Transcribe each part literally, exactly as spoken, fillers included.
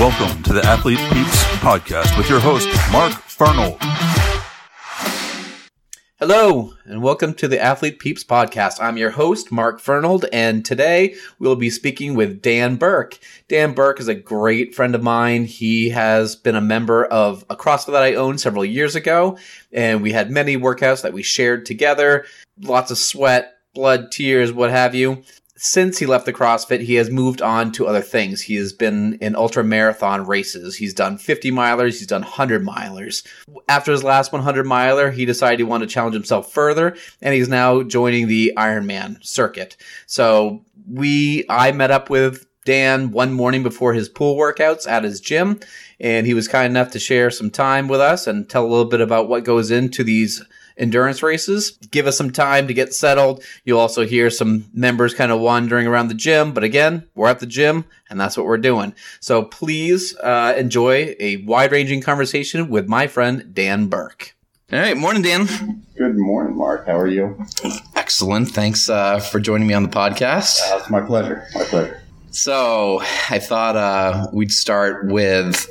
Welcome to the Athlete Peaks Podcast with your host, Mark Fernald. Hello, and welcome to the Athlete Peeps Podcast. I'm your host, Mark Fernald, and today we'll be speaking with Dan Burke. Dan Burke is a great friend of mine. He has been a member of a CrossFit that I owned several years ago, and we had many workouts that we shared together, lots of sweat, blood, tears, what have you. Since he left the CrossFit, he has moved on to other things. He has been in ultra marathon races. He's done fifty milers. He's done hundred milers. After his last hundred miler, he decided he wanted to challenge himself further, and he's now joining the Ironman circuit. So we, I met up with Dan one morning before his pool workouts at his gym, and he was kind enough to share some time with us and tell a little bit about what goes into these endurance races. Give us some time to get settled. You'll also hear some members kind of wandering around the gym, but again, we're at the gym and that's what we're doing. So please uh, enjoy a wide-ranging conversation with my friend Dan Burke. All right, morning, Dan. Good morning, Mark. How are you? Excellent. Thanks uh, for joining me on the podcast. Uh, it's my pleasure. My pleasure. So I thought uh, we'd start with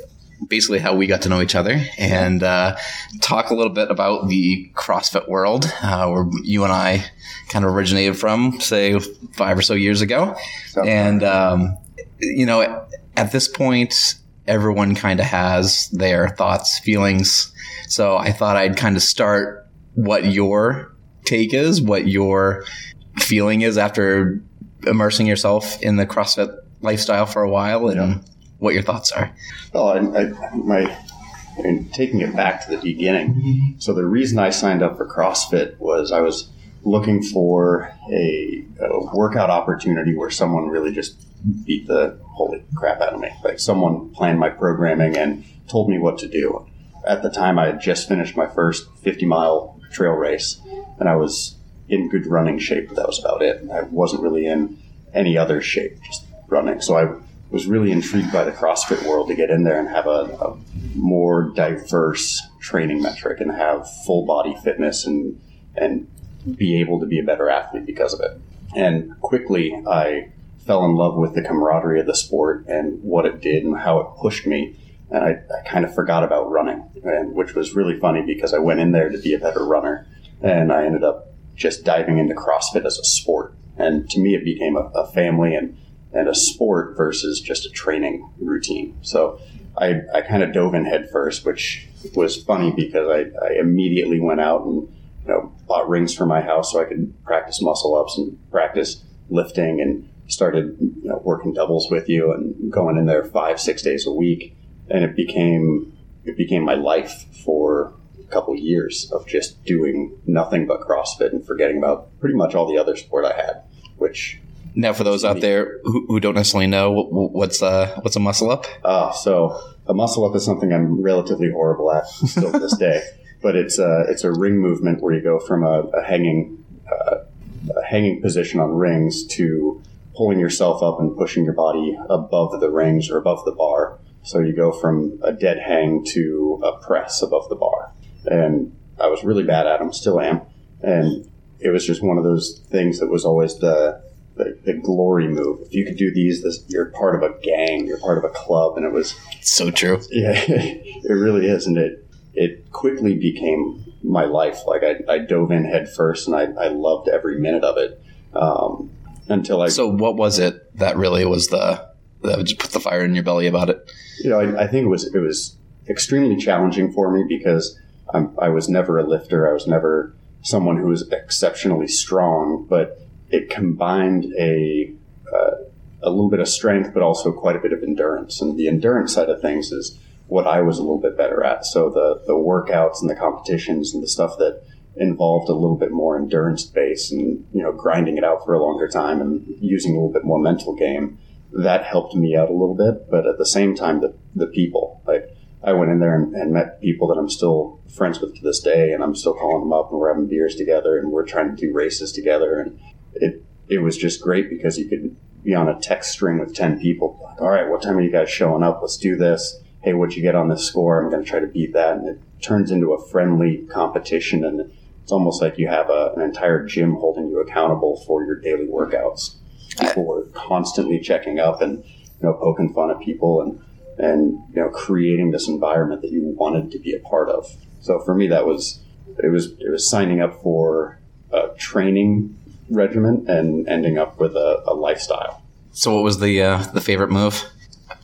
basically how we got to know each other and uh, talk a little bit about the CrossFit world, uh, where you and I kind of originated from, say, five or so years ago. Something. And, um, you know, at this point, everyone kind of has their thoughts, feelings. So I thought I'd kind of start what your take is, what your feeling is after immersing yourself in the CrossFit lifestyle for a while, and what your thoughts are. Well, I, I, my, I mean, taking it back to the beginning. Mm-hmm. So the reason I signed up for CrossFit was I was looking for a, a workout opportunity where someone really just beat the holy crap out of me. Like, someone planned my programming and told me what to do. At the time, I had just finished my first fifty mile trail race, and I was in good running shape, but that was about it. I wasn't really in any other shape, just running. So I was really intrigued by the CrossFit world to get in there and have a, a more diverse training metric and have full body fitness and and be able to be a better athlete because of it. And quickly I fell in love with the camaraderie of the sport and what it did and how it pushed me. And I, I kind of forgot about running, and which was really funny because I went in there to be a better runner, and I ended up just diving into CrossFit as a sport. And to me, it became a, a family and and a sport versus just a training routine. So I, I kind of dove in head first, which was funny because I, I immediately went out and, you know, bought rings for my house so I could practice muscle ups and practice lifting, and started, you know, working doubles with you and going in there five, six days a week. And it became, it became my life for a couple of years of just doing nothing but CrossFit and forgetting about pretty much all the other sport I had, which... Now, for those out there who, who don't necessarily know, what's uh, what's a muscle-up? Uh, so a muscle-up is something I'm relatively horrible at still to this day. But it's a, it's a ring movement where you go from a, a hanging uh, a hanging position on rings to pulling yourself up and pushing your body above the rings or above the bar. So you go from a dead hang to a press above the bar. And I was really bad at them, still am. And it was just one of those things that was always the... The, the glory move. If you could do these, this, you're part of a gang, you're part of a club. And it was so true. Yeah, it really is. And it, it quickly became my life. Like I, I dove in head first, and I, I loved every minute of it. Um, until I, so what was it that really was the, that just put the fire in your belly about it? You know, I, I think it was, it was extremely challenging for me because I'm, I was never a lifter. I was never someone who was exceptionally strong, but it combined a uh, a little bit of strength, but also quite a bit of endurance. And the endurance side of things is what I was a little bit better at. So the, the workouts and the competitions and the stuff that involved a little bit more endurance base and, you know, grinding it out for a longer time and using a little bit more mental game, that helped me out a little bit. But at the same time, the, the people. Like, I went in there and, and met people that I'm still friends with to this day, and I'm still calling them up, and we're having beers together, and we're trying to do races together. And It it was just great because you could be on a text string with ten people. Like, all right, what time are you guys showing up? Let's do this. Hey, what'd you get on this score? I'm going to try to beat that. And it turns into a friendly competition, and it's almost like you have a, an entire gym holding you accountable for your daily workouts. People were constantly checking up and, you know, poking fun at people, and and, you know, creating this environment that you wanted to be a part of. So for me, that was, it was, it was signing up for a training regimen and ending up with a, a lifestyle. So what was the, uh, the favorite move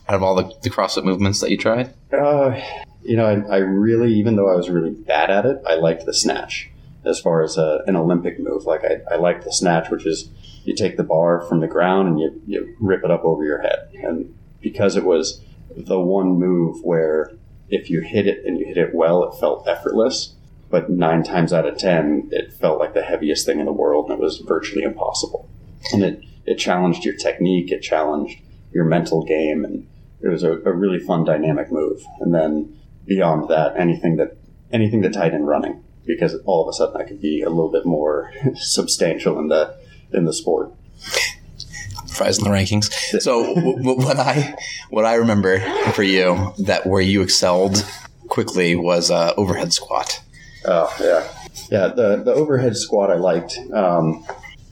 out of all the, the CrossFit movements that you tried? Uh, you know, I, I really, even though I was really bad at it, I liked the snatch as far as a, an Olympic move. Like I, I liked the snatch, which is you take the bar from the ground and you, you rip it up over your head. And because it was the one move where if you hit it and you hit it well, it felt effortless. But nine times out of ten, it felt like the heaviest thing in the world, and it was virtually impossible. And it, it challenged your technique, it challenged your mental game, and it was a, a really fun, dynamic move. And then beyond that, anything that anything that tied in running, because all of a sudden I could be a little bit more substantial in the in the sport. Fries in the rankings. So what I what I remember for you that where you excelled quickly was uh, overhead squat. Oh yeah, yeah. The the overhead squat I liked. Um,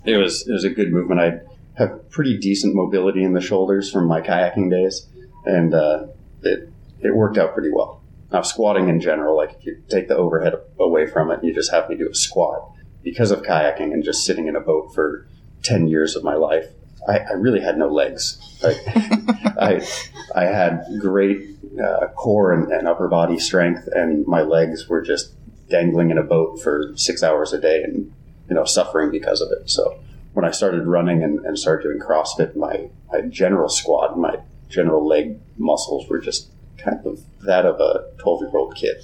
it was it was a good movement. I have pretty decent mobility in the shoulders from my kayaking days, and uh, it it worked out pretty well. Now squatting in general, like if you take the overhead away from it, and you just have me do a squat because of kayaking and just sitting in a boat for ten years of my life. I, I really had no legs. Like, I I had great uh, core and, and upper body strength, and my legs were just dangling in a boat for six hours a day and, you know, suffering because of it. So when I started running and, and started doing CrossFit, my, my general squat and my general leg muscles were just kind of that of a twelve-year-old kid.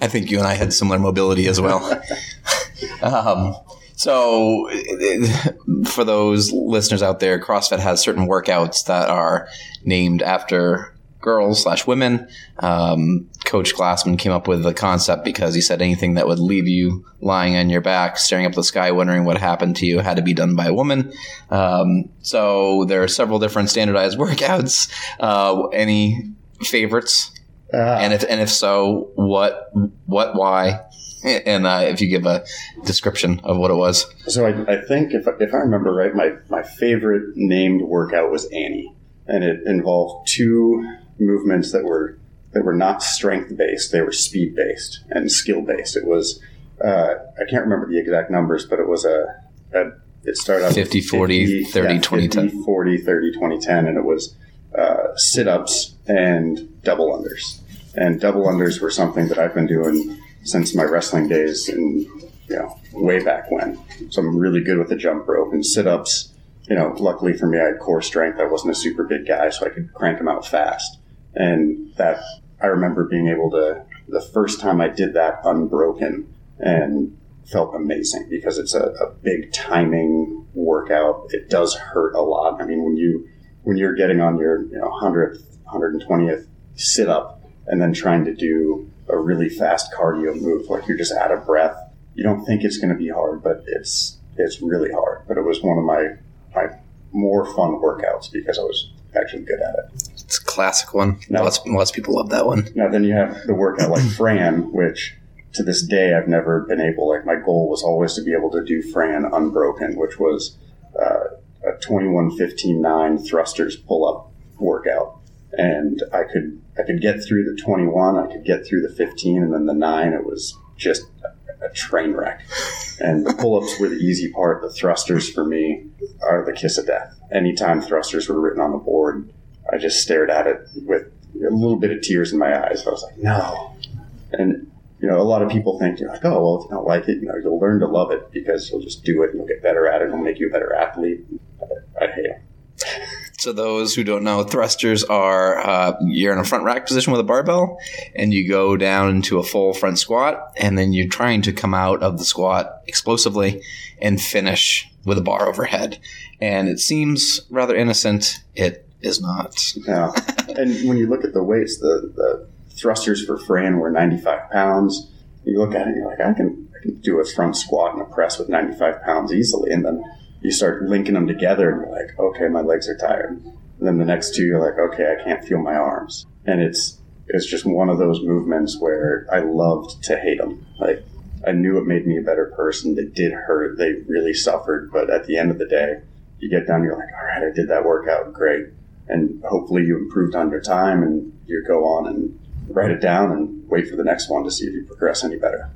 I think you and I had similar mobility as well. um, so for those listeners out there, CrossFit has certain workouts that are named after girls slash women. Um, Coach Glassman came up with the concept because he said anything that would leave you lying on your back, staring up at the sky, wondering what happened to you, had to be done by a woman. Um, so there are several different standardized workouts. Uh, any favorites? Uh, and if and if so, what, what, why? And uh, if you give a description of what it was. So I, I think if if I remember right, my my favorite named workout was Annie, and it involved two movements that were that were not strength based; they were speed based and skill based. It was uh, I can't remember the exact numbers, but it was a, a it started out fifty forty thirty twenty ten forty thirty twenty ten, and it was uh, sit ups and double unders. And double unders were something that I've been doing since my wrestling days, and you know, way back when. So I'm really good with the jump rope and sit ups. You know, luckily for me, I had core strength. I wasn't a super big guy, so I could crank them out fast. And that, I remember being able to, the first time I did that unbroken, and felt amazing because it's a, a big timing workout. It does hurt a lot. I mean, when you, when you're getting on your, you know, hundredth, one hundred twentieth sit up and then trying to do a really fast cardio move, like you're just out of breath. You don't think it's going to be hard, but it's, it's really hard. But it was one of my, my more fun workouts because I was actually good at it. It's a classic one. Now, lots, lots of people love that one. Now, then you have the workout like Fran, which to this day I've never been able, like my goal was always to be able to do Fran unbroken, which was uh, a twenty-one fifteen nine thrusters pull-up workout. And I could I could get through the twenty-one, I could get through the fifteen, and then the nine, it was just a, a train wreck. And the pull-ups were the easy part. The thrusters for me are the kiss of death. Anytime thrusters were written on the board, I just stared at it with a little bit of tears in my eyes. I was like, no. And, you know, a lot of people think, you're like, oh, well, if you don't like it, you know, you'll learn to love it because you'll just do it and you'll get better at it and it'll make you a better athlete. I, I hate it. So those who don't know, thrusters are uh, you're in a front rack position with a barbell and you go down into a full front squat and then you're trying to come out of the squat explosively and finish with a bar overhead. And it seems rather innocent. It is not. No. And when you look at the weights, the, the thrusters for Fran were ninety-five pounds. You look at it and you're like, I can, I can do a front squat and a press with ninety-five pounds easily. And then you start linking them together and you're like, okay, my legs are tired. And then the next two, you're like, okay, I can't feel my arms. And it's it's just one of those movements where I loved to hate them. Like, I knew it made me a better person. They did hurt. They really suffered. But at the end of the day, you get done, you're like, all right, I did that workout. Great. and hopefully you improved on your time, and you go on and write it down and wait for the next one to see if you progress any better.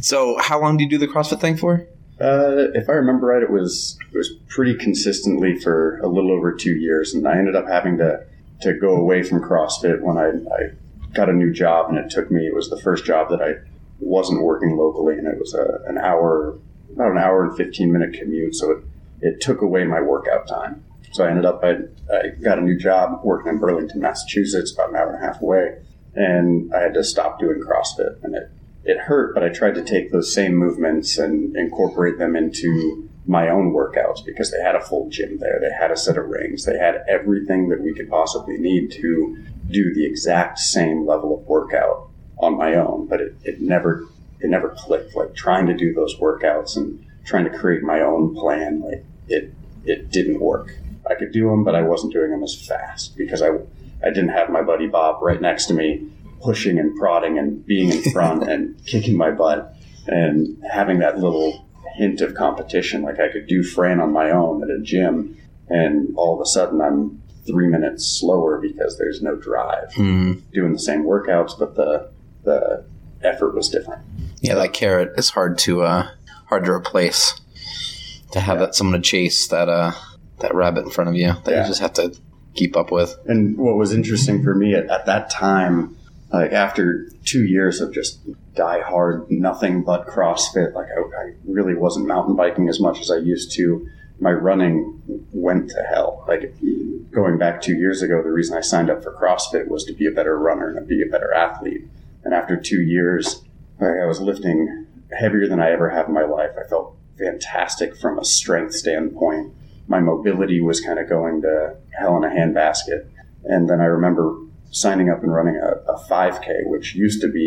So how long do you do the CrossFit thing for? Uh, if I remember right, it was it was pretty consistently for a little over two years, and I ended up having to, to go away from CrossFit when I, I got a new job, and it took me, it was the first job that I wasn't working locally, and it was a, an hour, about an hour and fifteen minute commute, so it, it took away my workout time. So I ended up, I, I got a new job working in Burlington, Massachusetts, about an hour and a half away, and I had to stop doing CrossFit, and it It hurt, but I tried to take those same movements and incorporate them into my own workouts, because they had a full gym there. They had a set of rings. They had everything that we could possibly need to do the exact same level of workout on my own. But it, it never it never clicked. Like trying to do those workouts and trying to create my own plan, like it it didn't work. I could do them, but I wasn't doing them as fast because I I didn't have my buddy Bob right next to me, pushing and prodding and being in front and kicking my butt and having that little hint of competition. Like I could do Fran on my own at a gym, and all of a sudden I'm three minutes slower because there's no drive. Mm-hmm. Doing the same workouts, but the the effort was different. Yeah, that carrot is hard to uh, hard to replace. To have yeah. that someone to chase that uh, that rabbit in front of you that yeah. you just have to keep up with. And what was interesting for me at, at that time, like after two years of just die hard, nothing but CrossFit, like I, I really wasn't mountain biking as much as I used to. My running went to hell. Like going back two years ago, the reason I signed up for CrossFit was to be a better runner and to be a better athlete. And after two years, like I was lifting heavier than I ever have in my life. I felt fantastic from a strength standpoint. My mobility was kind of going to hell in a handbasket. And then I remember signing up and running a, a five K, which used to be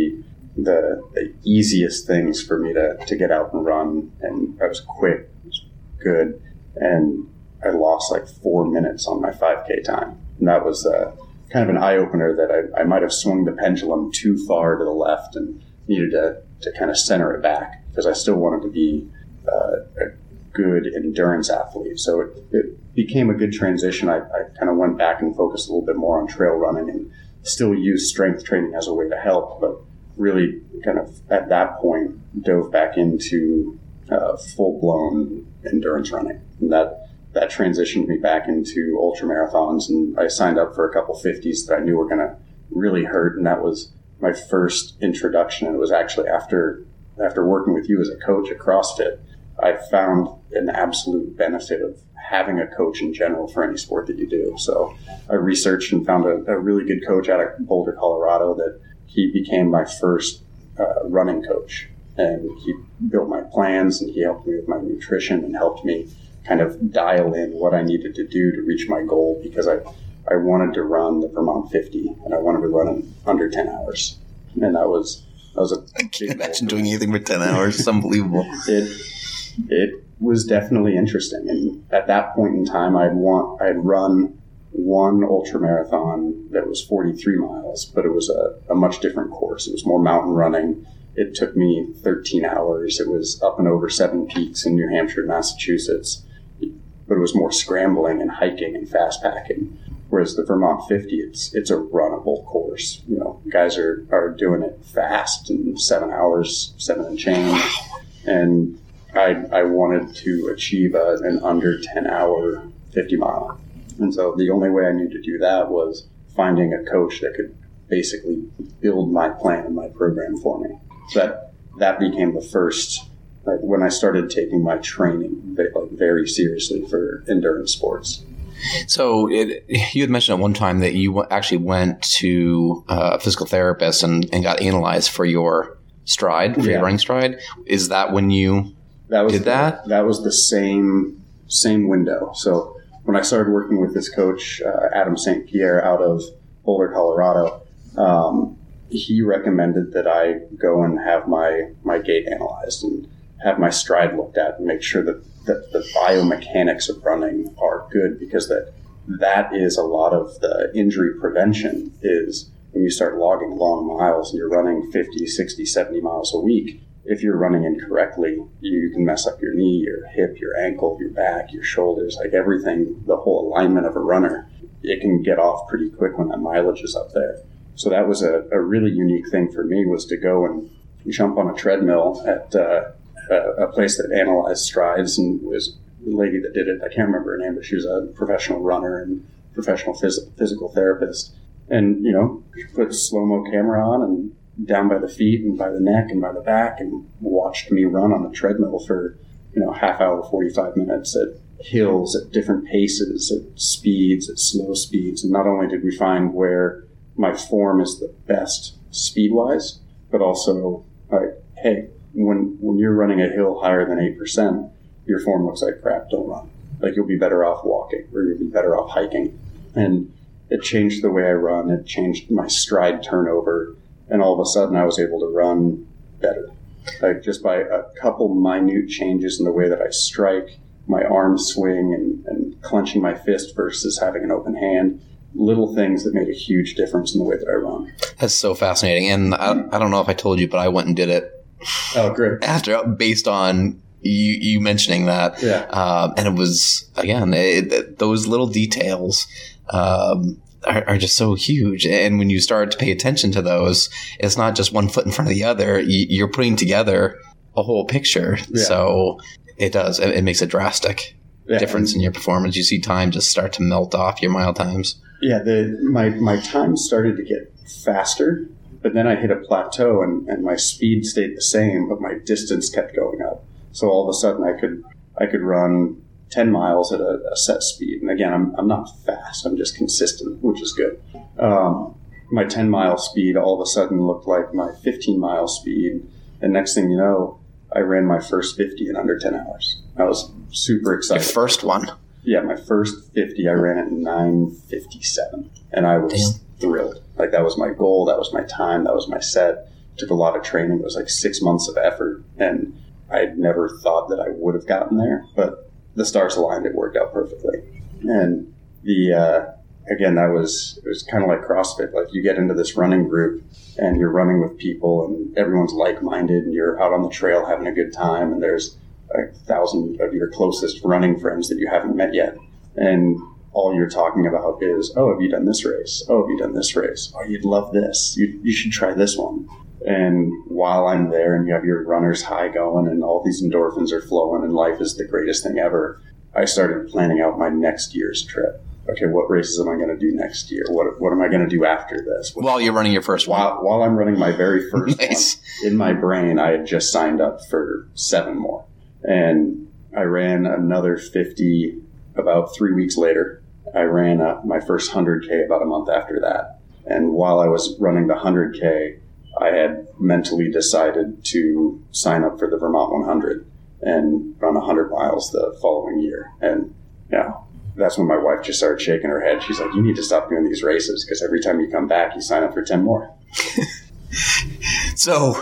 the, the easiest things for me to, to get out and run. And I was quick, was good. And I lost like four minutes on my five K time. And that was uh, kind of an eye-opener that I, I might have swung the pendulum too far to the left and needed to, to kind of center it back, because I still wanted to be uh, a good endurance athlete. So it, it became a good transition. I, I kind of went back and focused a little bit more on trail running and still used strength training as a way to help, but really kind of at that point dove back into uh, full-blown endurance running. And that, that transitioned me back into ultramarathons, and I signed up for a couple fifties that I knew were going to really hurt, and that was my first introduction. And it was actually after after working with you as a coach at CrossFit, I found an absolute benefit of having a coach in general for any sport that you do. So I researched and found a, a really good coach out of Boulder, Colorado, that he became my first uh, running coach. And he built my plans, and he helped me with my nutrition and helped me kind of dial in what I needed to do to reach my goal, because I, I wanted to run the Vermont fifty, and I wanted to run in under ten hours. And that was, that was a I can't imagine doing anything for ten hours. It's unbelievable. It, It was definitely interesting, and at that point in time, I'd want I'd run one ultra marathon that was forty-three miles, but it was a, a much different course. It was more mountain running. It took me thirteen hours. It was up and over seven peaks in New Hampshire, Massachusetts, but it was more scrambling and hiking and fast packing. Whereas the Vermont fifty, it's it's a runnable course. You know, guys are are doing it fast in seven hours, seven and change, and I, I wanted to achieve a, an under ten hour fifty mile. And so the only way I knew to do that was finding a coach that could basically build my plan and my program for me. So that, that became the first, like when I started taking my training like very seriously for endurance sports. So it, you had mentioned at one time that you actually went to a physical therapist and, and got analyzed for your stride, for yeah. your running stride. Is that when you... That was Did that? The, that was the same same window. So when I started working with this coach, uh, Adam Saint Pierre, out of Boulder, Colorado, um, he recommended that I go and have my, my gait analyzed and have my stride looked at and make sure that, that the biomechanics of running are good, because that that is a lot of the injury prevention is when you start logging long miles and you're running fifty, sixty, seventy miles a week. If you're running incorrectly, you can mess up your knee, your hip, your ankle, your back, your shoulders, like everything, the whole alignment of a runner it can get off pretty quick when that mileage is up there. So that was a, a really unique thing for me, was to go and jump on a treadmill at uh, a, a place that analyzed strides, and was the lady that did it, I can't remember her name, but she was a professional runner and professional phys- physical therapist. And, you know, she put a slow-mo camera on and down by the feet and by the neck and by the back, and watched me run on the treadmill for, you know, half hour, forty-five minutes at hills, at different paces, at speeds, at slow speeds. And not only did we find where my form is the best speed-wise, but also, like, hey, when when you're running a hill higher than eight percent, your form looks like crap, don't run. Like, you'll be better off walking, or you'll be better off hiking. And it changed the way I run. It changed my stride turnover. And all of a sudden, I was able to run better. Like, just by a couple minute changes in the way that I strike, my arm swing, and, and clenching my fist versus having an open hand, little things that made a huge difference in the way that I run. That's so fascinating. And I, I don't know if I told you, but I went and did it. Oh, great. After, based on you, you mentioning that. Yeah. Um, and it was, again, it, it, those little details um, are, are just so huge. And when you start to pay attention to those, it's not just one foot in front of the other. You, you're putting together a whole picture. Yeah. So it does. It, it makes a drastic yeah. difference in your performance. You see time just start to melt off your mile times. Yeah, the, my, my time started to get faster, but then I hit a plateau, and, and my speed stayed the same, but my distance kept going up. So all of a sudden I could I could run ten miles at a, a set speed. And again, I'm I'm not fast. I'm just consistent, which is good. Um, my ten-mile speed all of a sudden looked like my fifteen-mile speed. And next thing you know, I ran my first fifty in under ten hours. I was super excited. Your first one? Yeah, my first fifty, I ran at nine fifty-seven, and I was Damn. thrilled. Like, that was my goal, that was my time, that was my set. Took a lot of training. It was like six months of effort, and I had never thought that I would have gotten there, but the stars aligned. It worked out perfectly. And the uh, again, that was it was kind of like CrossFit. Like, you get into this running group, and you're running with people, and everyone's like-minded, and you're out on the trail having a good time, and there's a thousand of your closest running friends that you haven't met yet. And all you're talking about is, oh, have you done this race? Oh, have you done this race? Oh, you'd love this. You, you should try this one. And while I'm there, and you have your runner's high going, and all these endorphins are flowing, and life is the greatest thing ever, I started planning out my next year's trip. Okay, what races am I going to do next year? What what am I going to do after this? What, while you're running your first one. While, while I'm running my very first nice. one, in my brain, I had just signed up for seven more. And I ran another fifty about three weeks later. I ran up my first one hundred K about a month after that. And while I was running the one hundred K, I had mentally decided to sign up for the Vermont one hundred and run one hundred miles the following year. And yeah, that's when my wife just started shaking her head. She's like, you need to stop doing these races, because every time you come back, you sign up for ten more. So...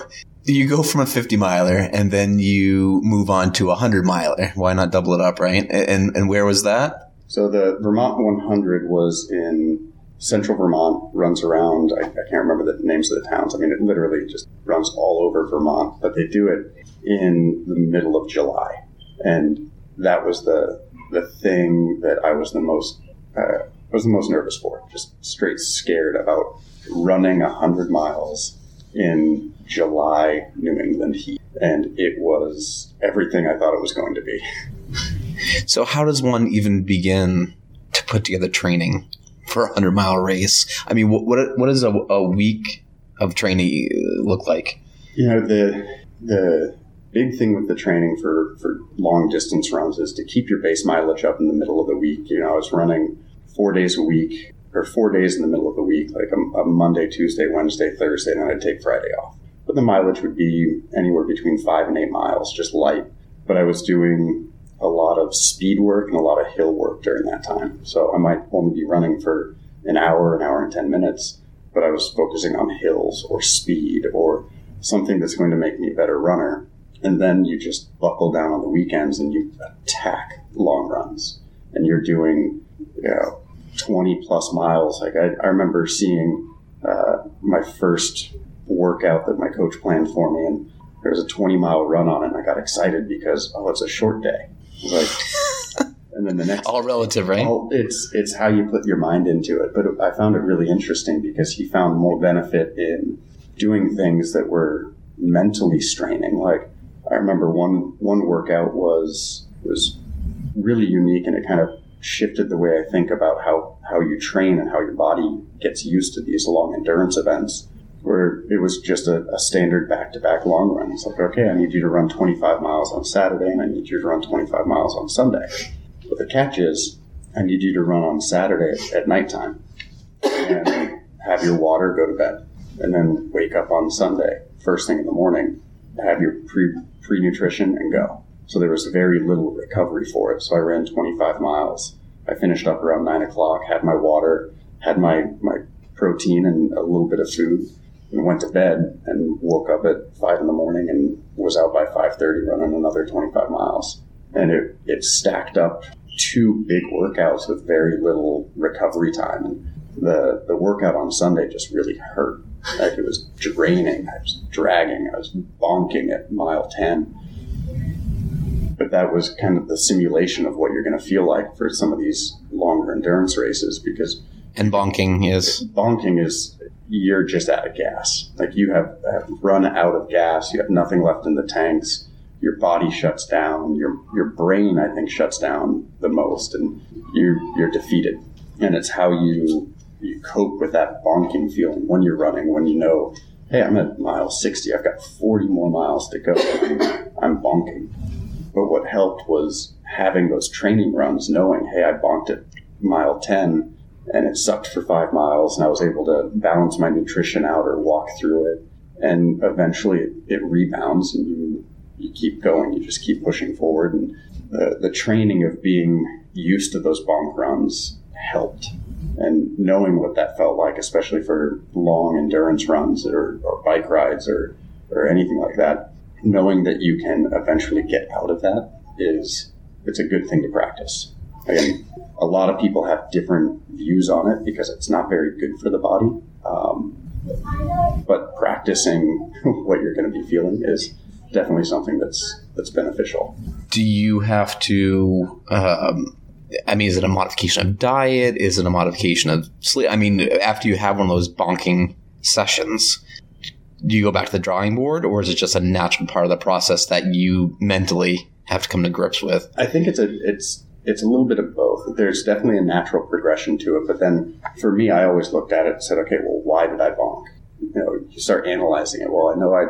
you go from a fifty-miler, and then you move on to a one hundred-miler. Why not double it up, right? And and where was that? So the Vermont one hundred was in central Vermont, runs around. I, I can't remember the names of the towns. I mean, it literally just runs all over Vermont. But they do it in the middle of July. And that was the the thing that I was the most uh, I was the most nervous for, just straight scared about running one hundred miles in July New England heat, and it was everything I thought it was going to be. So how does one even begin to put together training for a one hundred mile race? I mean, what what, what does a, a week of training look like? You know, the the big thing with the training for, for long distance runs is to keep your base mileage up in the middle of the week. You know, I was running four days a week, or four days in the middle of the week, like a, a Monday, Tuesday, Wednesday, Thursday, and then I'd take Friday off. But the mileage would be anywhere between five and eight miles, just light. But I was doing a lot of speed work and a lot of hill work during that time. So I might only be running for an hour, an hour and ten minutes, but I was focusing on hills or speed or something that's going to make me a better runner. And then you just buckle down on the weekends and you attack long runs. And you're doing, you know, twenty plus miles. Like, I, I remember seeing uh, my first workout that my coach planned for me, and there was a twenty mile run on it, and I got excited because, oh, it's a short day. I was like, and then the next. All relative, right? All, it's it's how you put your mind into it. But I found it really interesting because he found more benefit in doing things that were mentally straining. Like I remember one one workout was was really unique, and it kind of shifted the way I think about how, how you train and how your body gets used to these long endurance events, where it was just a, a standard back-to-back long run. It's like, okay, I need you to run twenty-five miles on Saturday, and I need you to run twenty-five miles on Sunday. But the catch is, I need you to run on Saturday at nighttime and have your water, go to bed, and then wake up on Sunday, first thing in the morning, have your pre, pre-nutrition and go. So there was very little recovery for it. So I ran twenty-five miles. I finished up around nine o'clock, had my water, had my, my protein and a little bit of food, and went to bed and woke up at five in the morning and was out by five thirty running another twenty-five miles. And it, it stacked up two big workouts with very little recovery time. And the, the workout on Sunday just really hurt. Like it was draining. I was dragging. I was bonking at mile ten. But that was kind of the simulation of what you're going to feel like for some of these longer endurance races, because and bonking is bonking is you're just out of gas. Like you have, have run out of gas. You have nothing left in the tanks. Your body shuts down. Your your brain, I think, shuts down the most, and you're you're defeated. And it's how you you cope with that bonking feeling when you're running. When you know, hey, I'm at mile sixty. I've got forty more miles to go. I'm bonking. But what helped was having those training runs, knowing, hey, I bonked at mile ten and it sucked for five miles and I was able to balance my nutrition out or walk through it. And eventually it rebounds and you, you keep going. You just keep pushing forward. And the, the training of being used to those bonk runs helped. And knowing what that felt like, especially for long endurance runs or, or bike rides or, or anything like that, knowing that you can eventually get out of that is, it's a good thing to practice. Again, a lot of people have different views on it because it's not very good for the body. Um, but practicing what you're going to be feeling is definitely something that's, that's beneficial. Do you have to, um, I mean, is it a modification of diet? Is it a modification of sleep? I mean, after you have one of those bonking sessions, do you go back to the drawing board, or is it just a natural part of the process that you mentally have to come to grips with? I think it's a it's it's a little bit of both. There's definitely a natural progression to it, but then for me, I always looked at it and said, okay, well, why did I bonk? You know, you start analyzing it. Well, I know I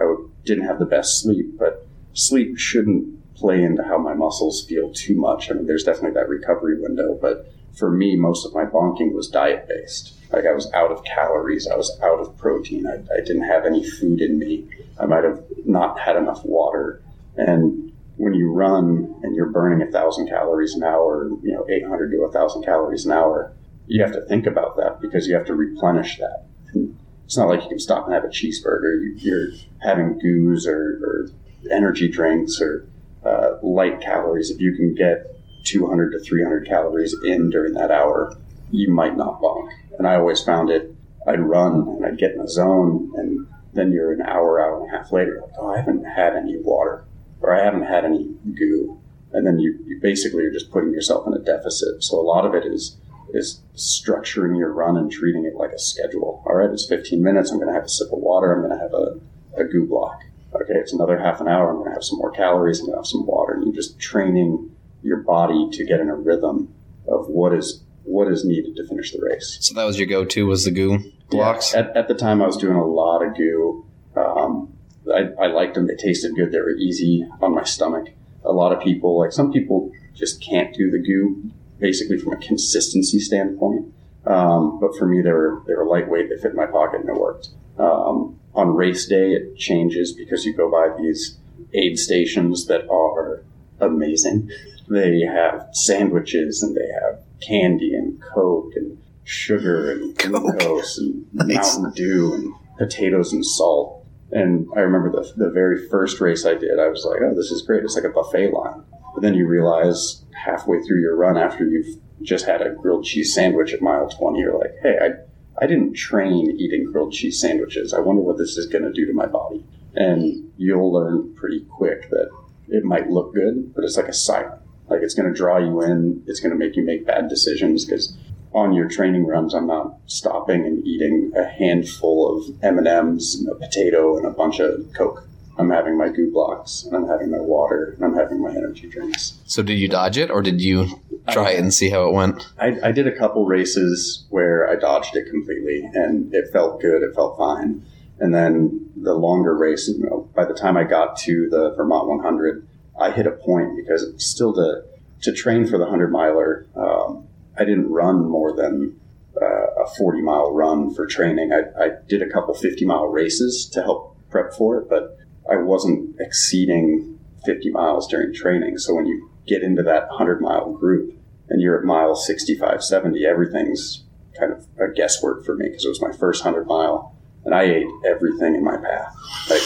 I didn't have the best sleep, but sleep shouldn't play into how my muscles feel too much. I mean, there's definitely that recovery window, but for me, most of my bonking was diet-based. Like I was out of calories. I was out of protein. I, I didn't have any food in me. I might have not had enough water. And when you run and you're burning one thousand calories an hour, you know, eight hundred to one thousand calories an hour, you have to think about that because you have to replenish that. And it's not like you can stop and have a cheeseburger. You, you're having goos or, or energy drinks or uh, light calories. If you can get two hundred to three hundred calories in during that hour, you might not bonk. And I always found it, I'd run and I'd get in the zone, and then you're an hour, hour and a half later, like, oh, I haven't had any water, or I haven't had any goo. And then you, you basically are just putting yourself in a deficit. So a lot of it is is structuring your run and treating it like a schedule. All right, it's fifteen minutes, I'm going to have a sip of water, I'm going to have a, a goo block. Okay, it's another half an hour, I'm going to have some more calories, I'm going to have some water. And you're just training your body to get in a rhythm of what is what is needed to finish the race. So that was your go-to, was the goo blocks? Yeah. At, at the time, I was doing a lot of goo. Um, I, I liked them. They tasted good. They were easy on my stomach. A lot of people, like some people just can't do the goo, basically from a consistency standpoint. Um, but for me, they were, they were lightweight. They fit in my pocket, and it worked. Um, on race day, it changes because you go by these aid stations that are amazing. They have sandwiches, and they have candy and Coke and sugar and glucose and nice. Mountain Dew and potatoes and salt. And I remember the the very first race I did, I was like, oh, this is great. It's like a buffet line. But then you realize halfway through your run, after you've just had a grilled cheese sandwich at mile twenty, you're like, hey, I, I didn't train eating grilled cheese sandwiches. I wonder what this is going to do to my body. And you'll learn pretty quick that it might look good, but it's like a siren. Like, it's going to draw you in. It's going to make you make bad decisions, because on your training runs, I'm not stopping and eating a handful of M and M's and a potato and a bunch of Coke. I'm having my goo blocks, and I'm having my water, and I'm having my energy drinks. So did you dodge it, or did you try I, it and see how it went? I, I did a couple races where I dodged it completely, and it felt good. It felt fine. And then the longer race, you know, by the time I got to the Vermont one hundred, I hit a point, because still to to train for the hundred miler, um, I didn't run more than uh, a forty mile run for training. I, I did a couple fifty mile races to help prep for it, but I wasn't exceeding fifty miles during training. So when you get into that hundred mile group and you're at mile sixty-five, seventy, everything's kind of a guesswork for me, because it was my first hundred mile, and I ate everything in my path. Like,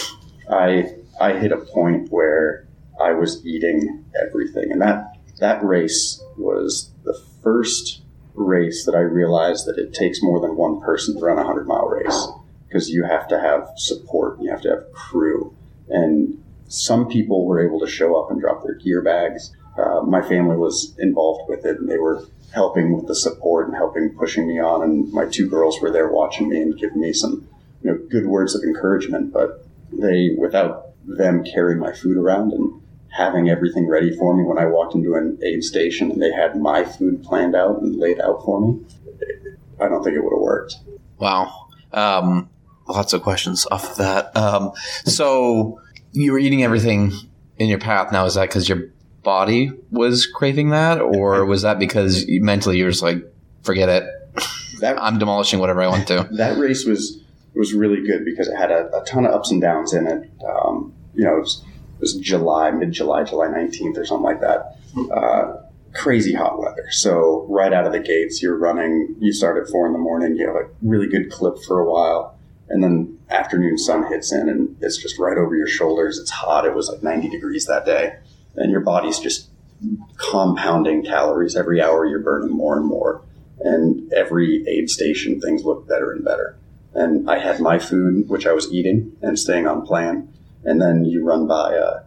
I I hit a point where I was eating everything. And that that race was the first race that I realized that it takes more than one person to run a hundred mile race, because you have to have support, you have to have crew. And some people were able to show up and drop their gear bags. Uh, my family was involved with it, and they were helping with the support and helping pushing me on. And my two girls were there watching me and giving me some, you know, good words of encouragement. But they, without them carrying my food around and having everything ready for me when I walked into an aid station and they had my food planned out and laid out for me, I don't think it would have worked. Wow. Um, lots of questions off of that. Um, so you were eating everything in your path. Now, is that because your body was craving that, or was that because you, mentally you were just like, forget it, that, I'm demolishing whatever I want to? That race was was really good because it had a, a ton of ups and downs in it. Um, you know, it was, it was July, mid-July, July nineteenth or something like that. Uh, crazy hot weather. So right out of the gates, you're running. You start at four in the morning. You have a really good clip for a while. And then afternoon sun hits in, and it's just right over your shoulders. It's hot. It was like ninety degrees that day. And your body's just compounding calories. Every hour you're burning more and more. And every aid station, things look better and better. And I had my food, which I was eating and staying on plan. And then you run by uh,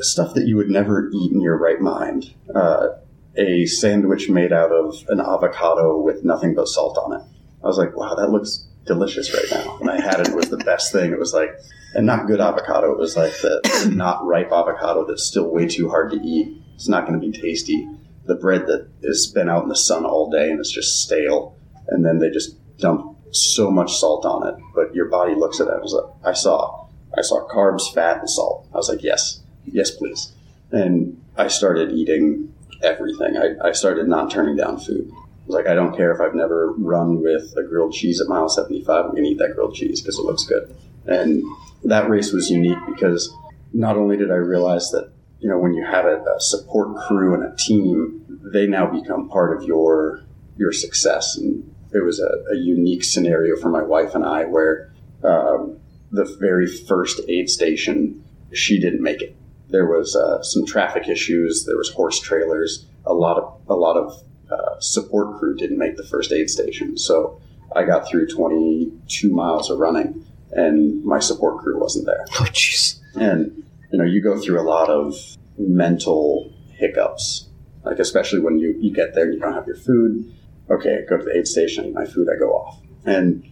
stuff that you would never eat in your right mind. Uh, a sandwich made out of an avocado with nothing but salt on it. I was like, wow, that looks delicious right now. And I had it. It was the best thing. It was like, and not good avocado. It was like the, the not ripe avocado that's still way too hard to eat. It's not going to be tasty. The bread that has been out in the sun all day and it's just stale. And then they just dump so much salt on it, but your body looks at it. I was like, I saw, I saw carbs, fat, and salt. I was like, yes, yes, please. And I started eating everything. I, I started not turning down food. I was like, I don't care if I've never run with a grilled cheese at mile seventy-five. I'm going to eat that grilled cheese because it looks good. And that race was unique because not only did I realize that, you know, when you have a, a support crew and a team, they now become part of your, your success. And it was a, a unique scenario for my wife and I where um, the very first aid station, she didn't make it. There was uh, some traffic issues. There was horse trailers. A lot of a lot of uh, support crew didn't make the first aid station. So I got through twenty-two miles of running, and my support crew wasn't there. Oh, jeez. And, you know, you go through a lot of mental hiccups, like especially when you, you get there and you don't have your food. Okay, I go to the aid station, I eat my food, I go off. And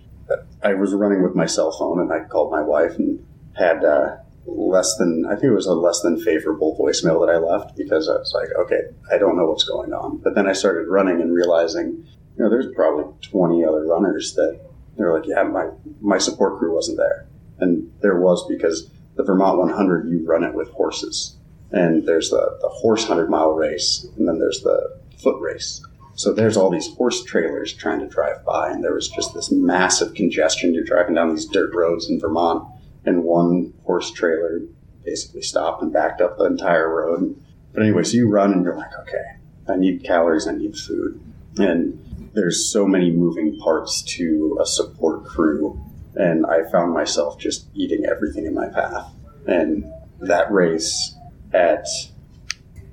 I was running with my cell phone, and I called my wife and had uh, less than, I think it was a less than favorable voicemail that I left because I was like, okay, I don't know what's going on. But then I started running and realizing, you know, there's probably twenty other runners that they're like, yeah, my, my support crew wasn't there. And there was, because the Vermont one hundred, you run it with horses. And there's the, the horse hundred mile race, and then there's the foot race. So there's all these horse trailers trying to drive by, and there was just this massive congestion. You're driving down these dirt roads in Vermont, and one horse trailer basically stopped and backed up the entire road. But anyway, so you run, and you're like, okay, I need calories, I need food. And there's so many moving parts to a support crew, and I found myself just eating everything in my path. And that race at,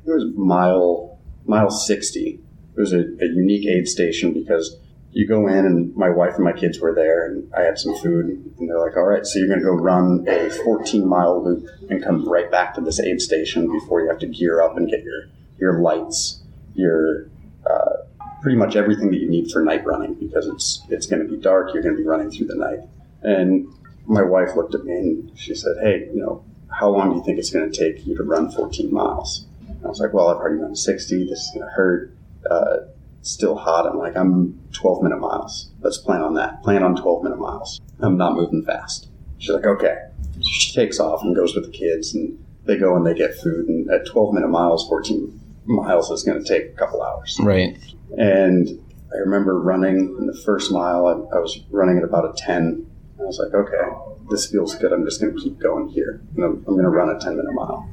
it was mile, mile sixty, it was a, a unique aid station because you go in, and my wife and my kids were there, and I had some food, and they're like, all right, so you're going to go run a fourteen mile loop and come right back to this aid station before you have to gear up and get your your lights, your uh, pretty much everything that you need for night running, because it's it's going to be dark. You're going to be running through the night. And my wife looked at me and she said, "Hey, you know, how long do you think it's going to take you to run fourteen miles?" And I was like, "Well, I've already run sixty. This is going to hurt. Uh, it's still hot." I'm like, "I'm twelve minute miles. Let's plan on that. Plan on twelve minute miles. I'm not moving fast." She's like, "Okay." So she takes off and goes with the kids, and they go and they get food. And at twelve minute miles, fourteen miles is going to take a couple hours. Right. And I remember running in the first mile. I, I was running at about a ten. I was like, "Okay, this feels good. I'm just going to keep going here. And I'm, I'm going to run a ten minute mile.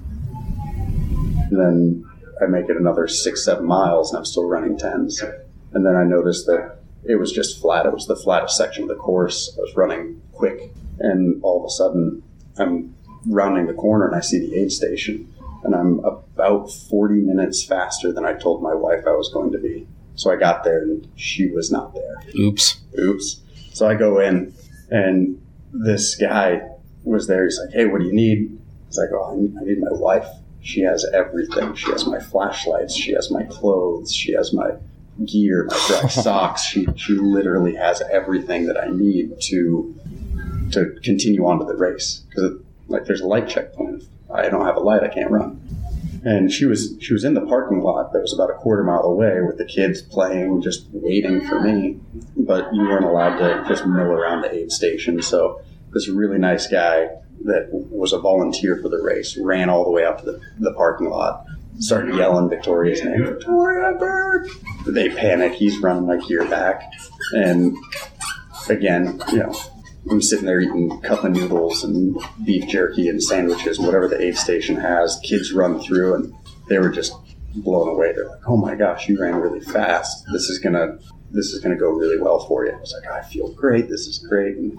And then I make it another six, seven miles, and I'm still running tens. And then I noticed that it was just flat. It was the flattest section of the course. I was running quick. And all of a sudden, I'm rounding the corner, and I see the aid station. And I'm about forty minutes faster than I told my wife I was going to be. So I got there, and she was not there. Oops. Oops. So I go in, and this guy was there. He's like, "Hey, what do you need?" He's like, "Oh, I need, I need my wife. She has everything. She has my flashlights. She has my clothes. She has my gear, my dry socks. She she literally has everything that I need to to continue on to the race, because like there's a light checkpoint. If I don't have a light, I can't run." And she was she was in the parking lot that was about a quarter mile away with the kids playing, just waiting for me. But you weren't allowed to just mill around the aid station. So this really nice guy that was a volunteer for the race ran all the way out to the, the parking lot, started yelling Victoria's name, "Victoria Bird!" They panic. He's running like year back. And again, you know, I'm sitting there eating cup of noodles and beef jerky and sandwiches, whatever the aid station has. Kids run through, and they were just blown away. They're like, "Oh my gosh, you ran really fast. This is gonna, this is gonna go really well for you." I was like, "I feel great. This is great." And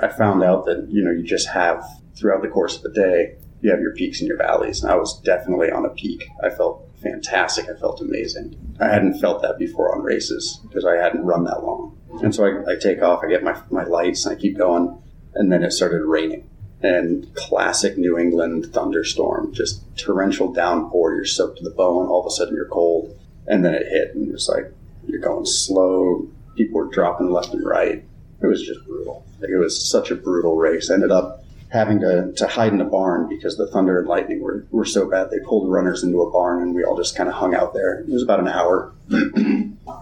I found out that, you know, you just have throughout the course of the day, you have your peaks and your valleys, and I was definitely on a peak. I felt fantastic. I felt amazing. I hadn't felt that before on races because I hadn't run that long. And so I, I take off, I get my, my lights, and I keep going. And then it started raining. And classic New England thunderstorm, just torrential downpour. You're soaked to the bone. All of a sudden, you're cold. And then it hit. And it was like, you're going slow. People were dropping left and right. It was just brutal. Like, it was such a brutal race. I ended up having to, to hide in a barn because the thunder and lightning were, were so bad. They pulled runners into a barn, and we all just kind of hung out there. It was about an hour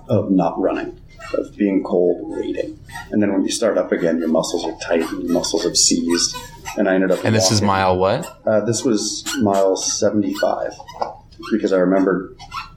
of not running, of being cold, waiting. And then when you start up again, your muscles are tight and your muscles have seized. And I ended up And this walking. Is mile what? Uh, this was mile seventy-five, because I remember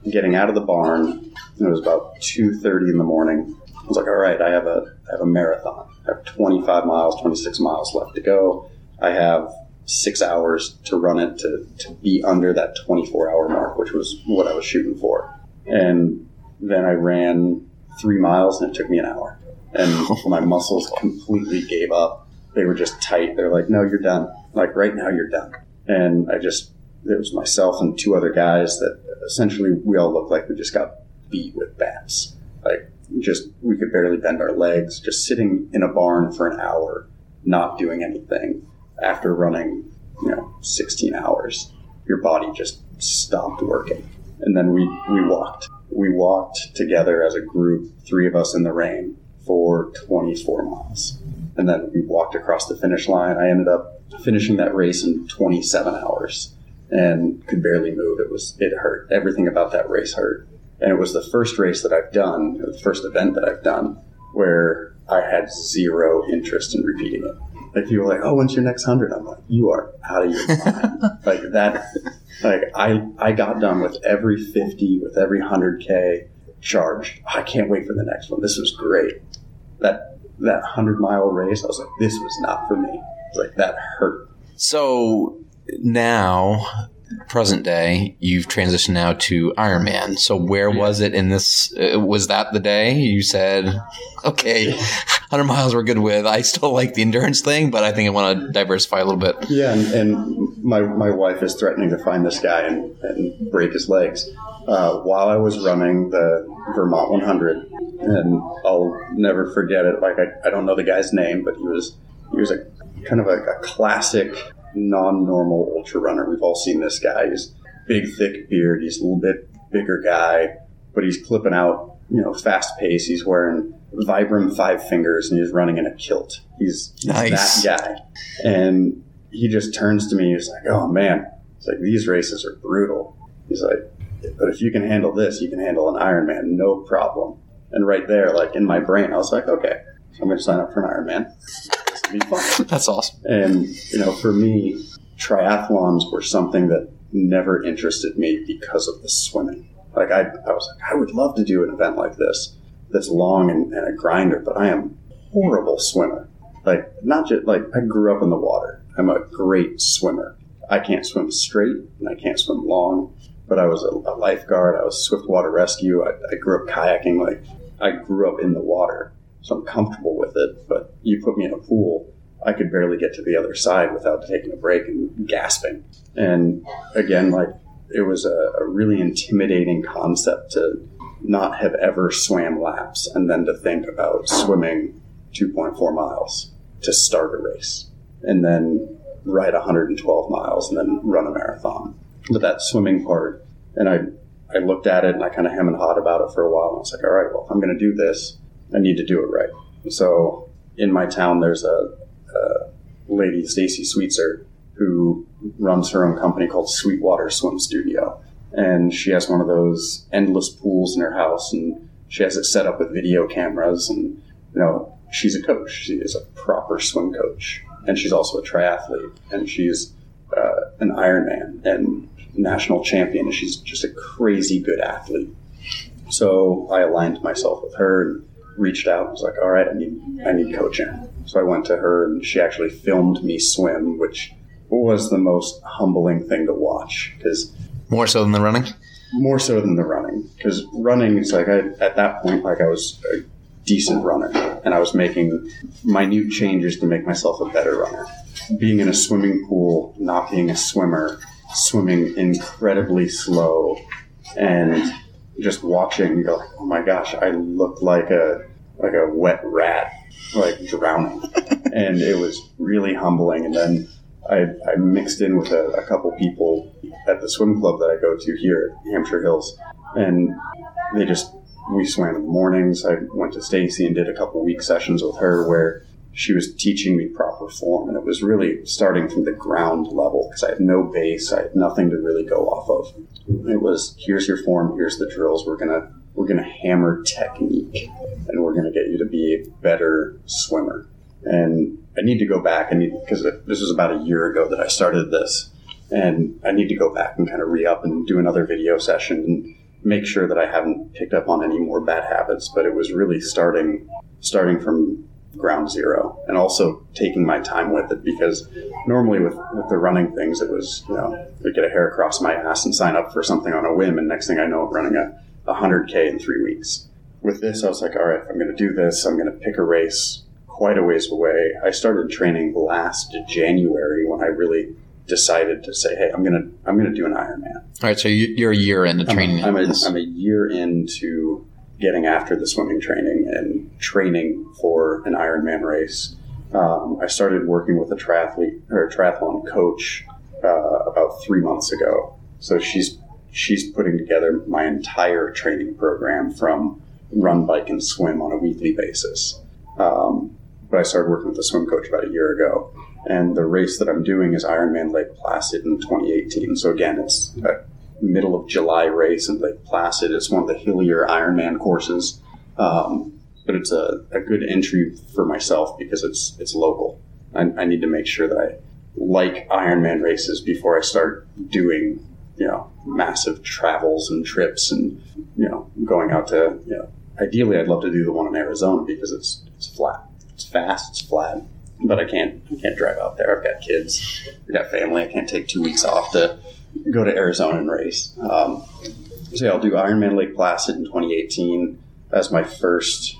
getting out of the barn, and it was about two thirty in the morning. I was like, all right, I have a, I have a marathon. I have twenty-five miles, twenty-six miles left to go. I have six hours to run it to, to be under that twenty-four hour mark, which was what I was shooting for. And then I ran three miles, and it took me an hour. And my muscles completely gave up. They were just tight. They're like, no, you're done. Like, right now, you're done. And I just, there was myself and two other guys that essentially we all looked like we just got beat with bats. Like, just, we could barely bend our legs, just sitting in a barn for an hour, not doing anything. After running, you know, sixteen hours, your body just stopped working. And then we, we walked. We walked together as a group, three of us in the rain, for twenty-four miles. And then we walked across the finish line. I ended up finishing that race in twenty-seven hours and could barely move. It was, it hurt. Everything about that race hurt. And it was the first race that I've done, the first event that I've done, where I had zero interest in repeating it. Like, you were like, oh, when's your next hundred? I'm like, you are out of your mind. Like that, like I, I got done with every fifty, with every hundred K charged. I can't wait for the next one. This was great. That, that hundred mile race, I was like, this was not for me. It's like, that hurt. So now, present day, you've transitioned now to Ironman. So where yeah. was it in this? Uh, was that the day you said, okay, one hundred miles we're good with. I still like the endurance thing, but I think I want to diversify a little bit. Yeah, and, and my my wife is threatening to find this guy and, and break his legs. Uh, while I was running the Vermont one hundred, and I'll never forget it. Like, I, I don't know the guy's name, but he was he was a kind of a, a classic non-normal ultra runner. We've all seen this guy. He's big, thick beard. He's a little bit bigger guy, but he's clipping out, you know, fast pace. He's wearing Vibram five fingers and he's running in a kilt. He's, nice. he's that guy. And he just turns to me. He's like, oh, man. He's like, these races are brutal. He's like, but if you can handle this, you can handle an Ironman, no problem. And right there, like in my brain, I was like, okay, so I'm going to sign up for an Ironman. It's going to be fun. That's awesome. And, you know, for me, triathlons were something that never interested me because of the swimming. Like I, I was like, I would love to do an event like this, that's long and, and a grinder, but I am a horrible swimmer. Like not just like I grew up in the water. I'm a great swimmer. I can't swim straight and I can't swim long. But I was a, a lifeguard. I was Swiftwater Rescue. I, I grew up kayaking. Like I grew up in the water, so I'm comfortable with it. But you put me in a pool, I could barely get to the other side without taking a break and gasping. And again, like it was a, a really intimidating concept to not have ever swam laps and then to think about swimming two point four miles to start a race and then ride one hundred twelve miles and then run a marathon. But that swimming part, and I I looked at it and I kind of hem and hawed about it for a while. And I was like, all right, well, if I'm going to do this, I need to do it right. And so in my town, there's a, a lady, Stacy Sweetser, who runs her own company called Sweetwater Swim Studio. And she has one of those endless pools in her house, and she has it set up with video cameras. And, you know, she's a coach. She is a proper swim coach. And she's also a triathlete. And she's uh, an Ironman and national champion. She's just a crazy good athlete. So I aligned myself with her and reached out. I was like, all right, I need, I need coaching. So I went to her, and she actually filmed me swim, which was the most humbling thing to watch. Because More so than the running? More so than the running. Because running is like, I, at that point, like I was a decent runner. And I was making minute changes to make myself a better runner. Being in a swimming pool, not being a swimmer, swimming incredibly slow, and just watching, you go, oh my gosh, I look like a like a wet rat, like drowning. And it was really humbling. And then I, I mixed in with a, a couple people at the swim club that I go to here at Hampshire Hills, and they just, we swam in the mornings. I went to Stacy and did a couple week sessions with her where she was teaching me proper form, and it was really starting from the ground level because I had no base, I had nothing to really go off of. It was, here's your form, here's the drills, we're gonna we're gonna hammer technique, and we're gonna get you to be a better swimmer. And I need to go back, I need, because this was about a year ago that I started this, and I need to go back and kind of re-up and do another video session and make sure that I haven't picked up on any more bad habits. But it was really starting starting from ground zero, and also taking my time with it, because normally with, with the running things, it was, you know, I'd get a hair across my ass and sign up for something on a whim, and next thing I know, I'm running a one hundred K in three weeks. With this, I was like, all right, if I'm going to do this, I'm going to pick a race quite a ways away. I started training last January when I really decided to say, hey, I'm gonna I'm gonna do an Ironman. All right, so you're a year into training. I'm a, I'm a, I'm a year into getting after the swimming training and training for an Ironman race. Um, I started working with a triathlete or a triathlon coach uh, about three months ago. So she's she's putting together my entire training program from run, bike, and swim on a weekly basis. Um, But I started working with a swim coach about a year ago. And the race that I'm doing is Ironman Lake Placid in twenty eighteen. So again, it's a middle of July race in Lake Placid. It's one of the hillier Ironman courses. Um, but it's a, a good entry for myself because it's it's local. I, I need to make sure that I like Ironman races before I start doing, you know, massive travels and trips and, you know, going out to, you know, ideally I'd love to do the one in Arizona because it's it's flat. It's fast, it's flat, but I can't I can't drive out there. I've got kids, I've got family. I can't take two weeks off to go to Arizona and race. Um, so yeah, I'll do Ironman Lake Placid in twenty eighteen as my first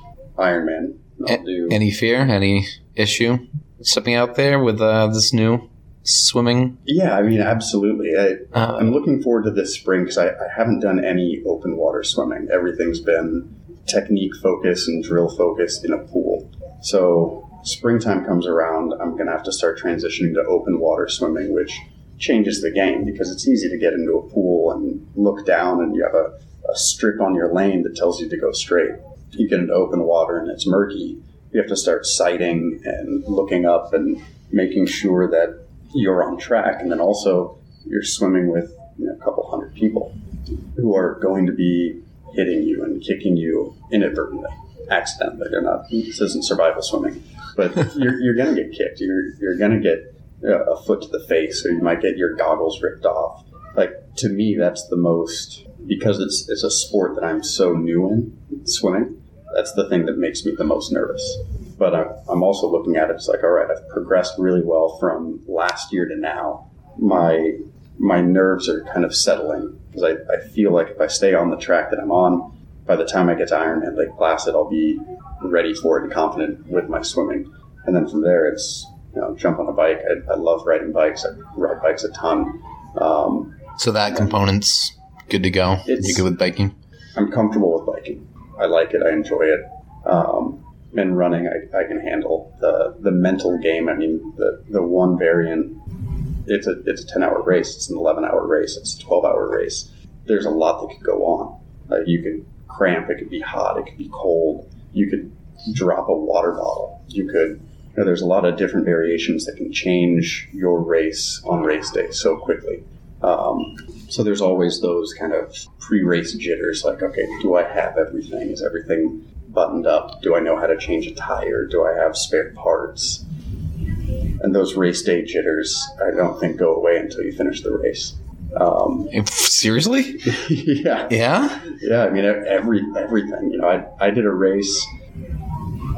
Ironman. I'll do any fear, any issue stepping out there with uh, this new swimming? Yeah, I mean, absolutely. I, uh, I'm looking forward to this spring because I, I haven't done any open water swimming. Everything's been technique focused and drill focused in a pool. So springtime comes around, I'm going to have to start transitioning to open water swimming, which changes the game because it's easy to get into a pool look down and you have a, a strip on your lane that tells you to go straight. You get into open water and it's murky. You have to start sighting and looking up and making sure that you're on track. And then also you're swimming with, you know, a couple hundred people who are going to be hitting you and kicking you inadvertently, accidentally. They're not, this isn't survival swimming, but you're, you're going to get kicked. You're, you're going to get a foot to the face, or you might get your goggles ripped off. Like, to me, that's the most, because it's it's a sport that I'm so new in, swimming, that's the thing that makes me the most nervous. But I'm, I'm also looking at it, it's like, all right, I've progressed really well from last year to now. My my nerves are kind of settling, because I, I feel like if I stay on the track that I'm on, by the time I get to Ironman Lake Placid, I'll be ready for it and confident with my swimming. And then from there, it's, you know, jump on a bike. I, I love riding bikes. I ride bikes a ton. Um, so that component's good to go? You're good with biking? I'm comfortable with biking. I like it. I enjoy it. Um, and running, I, I can handle the the mental game. I mean, the, the one variant, it's a it's a ten-hour race. It's an eleven-hour race. It's a twelve-hour race. There's a lot that could go on. Uh, you could cramp. It could be hot. It could be cold. You could drop a water bottle. You could... You know, there's a lot of different variations that can change your race on race day so quickly. Um, so there's always those kind of pre-race jitters, like, okay, do I have everything? Is everything buttoned up? Do I know how to change a tire? Do I have spare parts? And those race day jitters, I don't think go away until you finish the race. Um, Seriously? Yeah. Yeah? Yeah, I mean, every everything. You know, I, I did a race...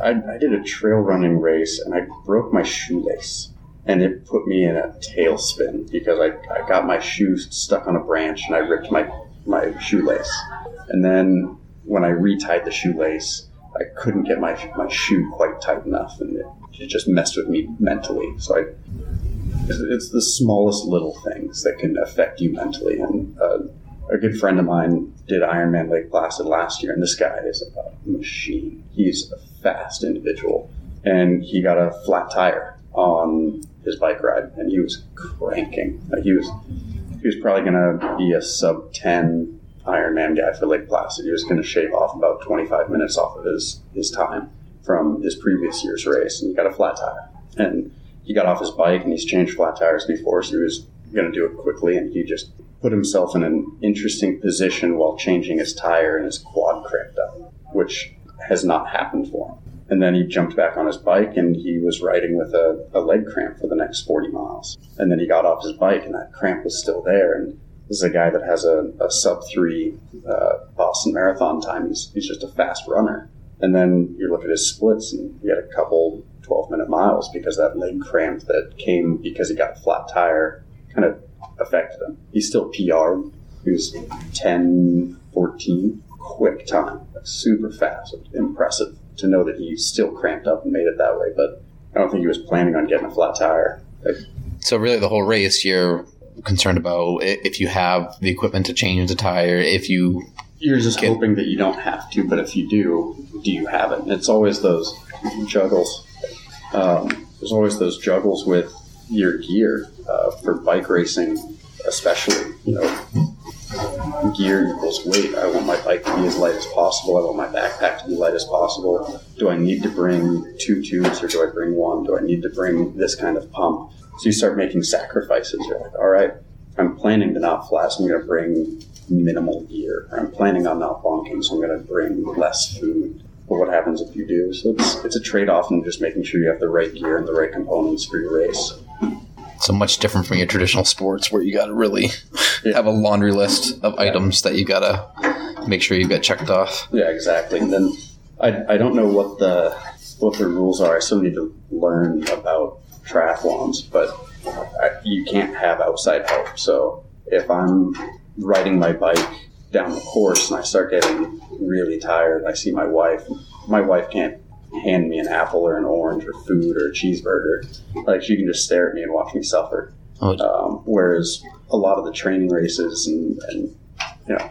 I, I did a trail running race and I broke my shoelace, and it put me in a tailspin because I, I got my shoe stuck on a branch and I ripped my, my shoelace. And then when I retied the shoelace, I couldn't get my, my shoe quite tight enough, and it, it just messed with me mentally. So I, it's the smallest little things that can affect you mentally. And uh, a good friend of mine did Ironman Lake Placid last year, and this guy is a machine. He's a fast individual, and he got a flat tire on his bike ride, and he was cranking. Like, he was, he was probably going to be a sub ten Ironman guy for Lake Placid. He was going to shave off about twenty-five minutes off of his his time from his previous year's race, and he got a flat tire. And he got off his bike, and he's changed flat tires before, so he was going to do it quickly, and he just put himself in an interesting position while changing his tire, and his quad cramped up, which has not happened for him. And then he jumped back on his bike, and he was riding with a, a leg cramp for the next forty miles. And then he got off his bike, and that cramp was still there. And this is a guy that has a, a sub three uh, Boston Marathon time. He's, he's just a fast runner. And then you look at his splits, and he had a couple twelve-minute miles because that leg cramp that came because he got a flat tire kind of affected him. He's still P R'd. He was ten fourteen. Quick time. Super fast. Impressive to know that he still cramped up and made it that way, but I don't think he was planning on getting a flat tire. Like, so really the whole race you're concerned about if you have the equipment to change the tire, if you... You're just get, hoping that you don't have to, but if you do, do you have it? And it's always those juggles. Um, there's always those juggles with your gear uh, for bike racing, especially. You know, gear equals weight. I want my bike to be as light as possible. I want my backpack to be light as possible. Do I need to bring two tubes, or do I bring one? Do I need to bring this kind of pump? So you start making sacrifices. You're like, all right, I'm planning to not flash, so I'm going to bring minimal gear. Or I'm planning on not bonking, so I'm going to bring less food. But what happens if you do? So it's it's a trade-off in just making sure you have the right gear and the right components for your race. So much different from your traditional sports where you got to really yeah. have a laundry list of yeah. items that you got to make sure you've got checked off. Yeah, exactly. And then I I don't know what the what the rules are. I still need to learn about triathlons, but I, you can't have outside help. So if I'm riding my bike down the course and I start getting really tired, I see my wife. My wife can't hand me an apple or an orange or food or a cheeseburger. Like, she can just stare at me and watch me suffer. Oh. Um, whereas a lot of the training races and, and, you know,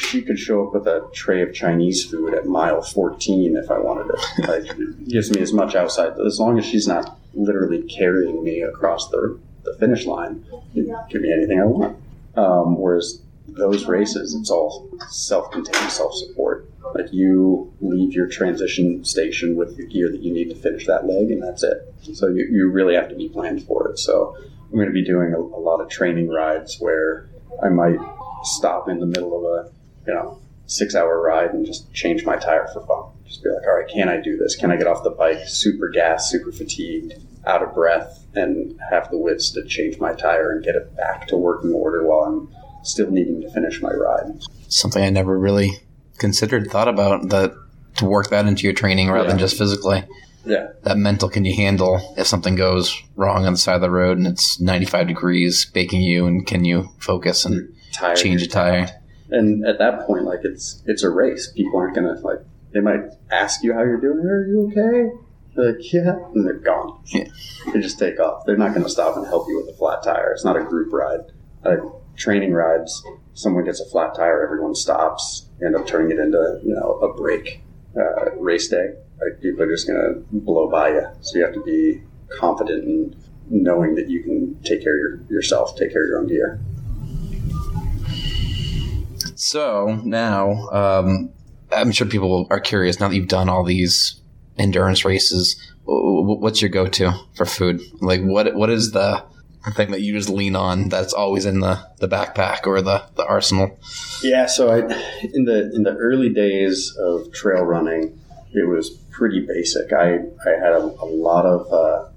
she could show up with a tray of Chinese food at mile fourteen if I wanted it. Like, it gives me as much outside. As long as she's not literally carrying me across the, the finish line, it can give me anything I want. Um, whereas those races, it's all self-contained, self-support. Like, you leave your transition station with the gear that you need to finish that leg, and that's it. So you, you really have to be planned for it. So I'm going to be doing a, a lot of training rides where I might stop in the middle of a, you know, six-hour ride and just change my tire for fun. Just be like, all right, can I do this? Can I get off the bike super gassed, super fatigued, out of breath, and have the wits to change my tire and get it back to working order while I'm still needing to finish my ride? Something I never really considered, thought about, that to work that into your training rather yeah. than just physically. Yeah. That mental, can you handle if something goes wrong on the side of the road and it's ninety-five degrees baking you, and can you focus and tired, change a tire? And at that point, like, it's it's a race. People aren't going to, like, they might ask you how you're doing. Are you okay? They're like, yeah. And they're gone. Yeah. They just take off. They're not going to stop and help you with a flat tire. It's not a group ride. Like, training rides, someone gets a flat tire, everyone stops, you end up turning it into, you know, a break uh, race day. Like, people are just going to blow by you. So you have to be confident in knowing that you can take care of yourself, take care of your own gear. So now, um, I'm sure people are curious, now that you've done all these endurance races, what's your go-to for food? Like, what what is the thing that you just lean on that's always in the, the backpack or the, the arsenal? Yeah, so I, in the in the early days of trail running, it was pretty basic. I, I had a, a lot of uh,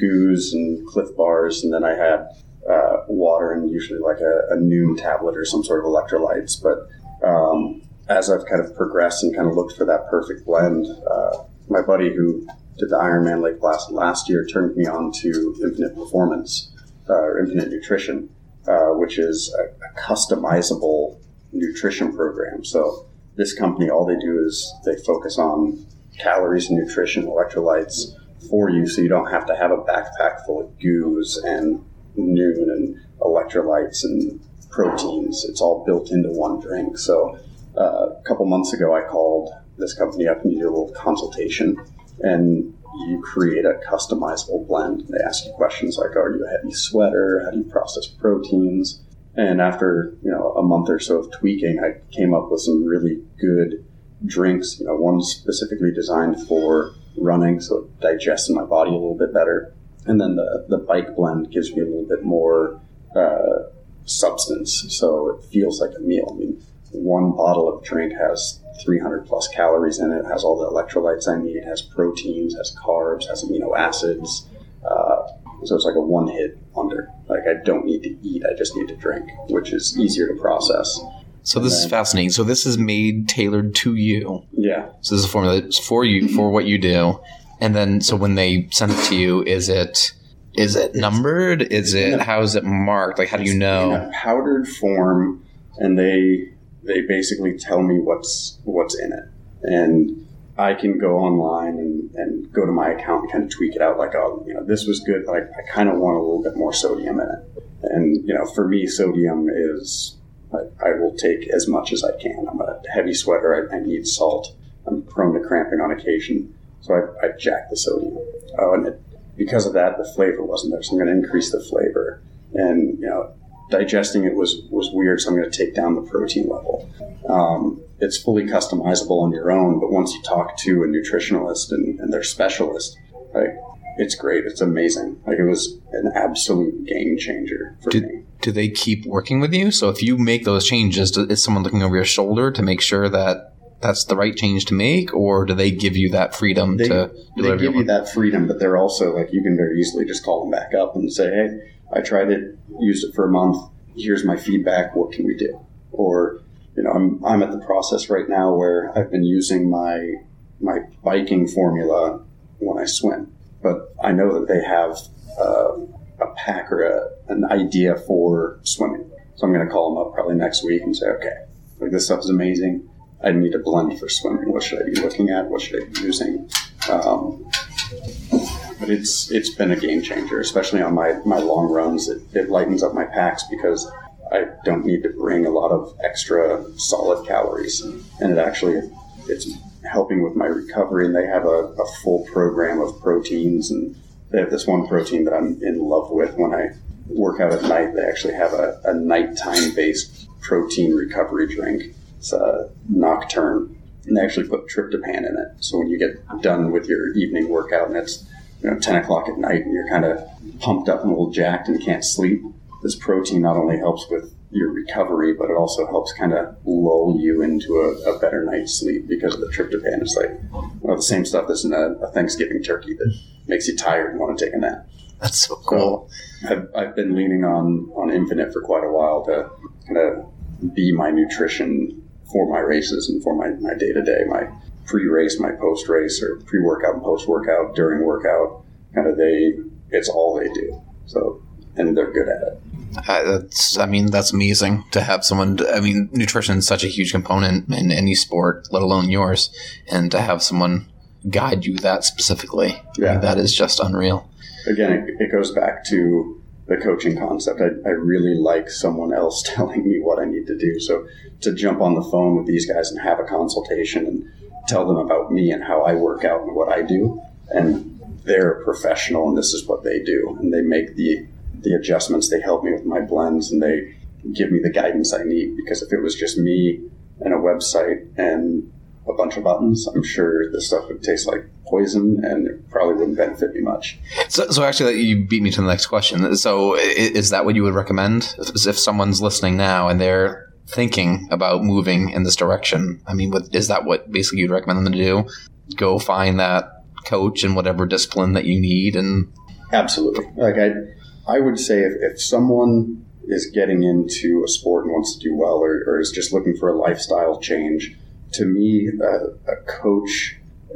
goos and Cliff Bars, and then I had uh, water and usually like a, a Noom tablet or some sort of electrolytes. But um, as I've kind of progressed and kind of looked for that perfect blend, uh, my buddy who did the Ironman Lake Placid last year turned me on to Infinite Performance, uh, or Infinite Nutrition, uh, which is a, a customizable nutrition program. So this company, all they do is they focus on calories, nutrition, electrolytes for you, so you don't have to have a backpack full of goos and noon and electrolytes and proteins. It's all built into one drink. So uh, a couple months ago, I called this company up and you do a little consultation, and you create a customizable blend. They ask you questions like, are you a heavy sweater? How do you process proteins? And after, you know, a month or so of tweaking, I came up with some really good drinks. You know, one specifically designed for running, so it digests in my body a little bit better. And then the, the bike blend gives me a little bit more uh, substance, so it feels like a meal. I mean, one bottle of drink has three hundred plus calories in it, has all the electrolytes I need, has proteins, has carbs, has amino acids. Uh, so it's like a one hit wonder. Like, I don't need to eat, I just need to drink, which is easier to process. So this then, is fascinating. So this is made tailored to you. Yeah. So this is a formula that's for you, for what you do. And then, so when they send it to you, is it is it numbered? Is it, how is it marked? Like, how do you know? In a powdered form, and they... they basically tell me what's what's in it. And I can go online and, and go to my account and kind of tweak it out like, oh, you know, this was good, but I, I kind of want a little bit more sodium in it. And, you know, for me, sodium is, I, I will take as much as I can. I'm a heavy sweater. I, I need salt. I'm prone to cramping on occasion. So I, I jack the sodium. Oh, and it, because of that, the flavor wasn't there. So I'm going to increase the flavor. And, you know, digesting it was, was weird, so I'm going to take down the protein level. Um, it's fully customizable on your own, but once you talk to a nutritionalist and, and their specialist, like, it's great. It's amazing. Like, it was an absolute game changer for do, me. Do they keep working with you? So if you make those changes, is someone looking over your shoulder to make sure that that's the right change to make, or do they give you that freedom they, to do They give you, you that freedom, but they're also like, you can very easily just call them back up and say, hey, I tried it, used it for a month, here's my feedback, what can we do? Or, you know, I'm I'm at the process right now where I've been using my my biking formula when I swim. But I know that they have uh, a pack or a, an idea for swimming. So I'm going to call them up probably next week and say, okay, like, this stuff is amazing. I need a blend for swimming. What should I be looking at? What should I be using? Um, But it's it's been a game changer, especially on my, my long runs. It, it lightens up my packs because I don't need to bring a lot of extra solid calories. And it actually, it's helping with my recovery. And they have a, a full program of proteins. And they have this one protein that I'm in love with. When I work out at night, they actually have a, a nighttime-based protein recovery drink. It's a Nocturne, and they actually put tryptophan in it. So when you get done with your evening workout and it's, you know, ten o'clock at night and you're kind of pumped up and a little jacked and can't sleep, this protein not only helps with your recovery, but it also helps kind of lull you into a, a better night's sleep because of the tryptophan. It's like, well, the same stuff that's in a, a Thanksgiving turkey that makes you tired and want to take a nap. That's so cool. So I've, I've been leaning on, on Infinite for quite a while to kind of be my nutrition for my races and for my, my day-to-day, my pre-race, my post-race, or pre-workout and post-workout, during workout, kind of they, it's all they do. So, and they're good at it. I, that's, I mean, that's amazing to have someone, to, I mean, nutrition is such a huge component in any sport, let alone yours, and to have someone guide you that specifically, yeah. I mean, that is just unreal. Again, it, it goes back to the coaching concept. I, I really like someone else telling me what I need to do. So to jump on the phone with these guys and have a consultation and tell them about me and how I work out and what I do, and they're a professional and this is what they do, and they make the the adjustments, they help me with my blends, and they give me the guidance I need. Because if it was just me and a website and a bunch of buttons, I'm sure this stuff would taste like poison and it probably wouldn't benefit me much. So, so actually, you beat me to the next question. So is that what you would recommend? If someone's listening now and they're thinking about moving in this direction, I mean, is that what basically you'd recommend them to do? Go find that coach in whatever discipline that you need? And absolutely. Like I... I would say if, if someone is getting into a sport and wants to do well, or, or is just looking for a lifestyle change, to me, a, a coach,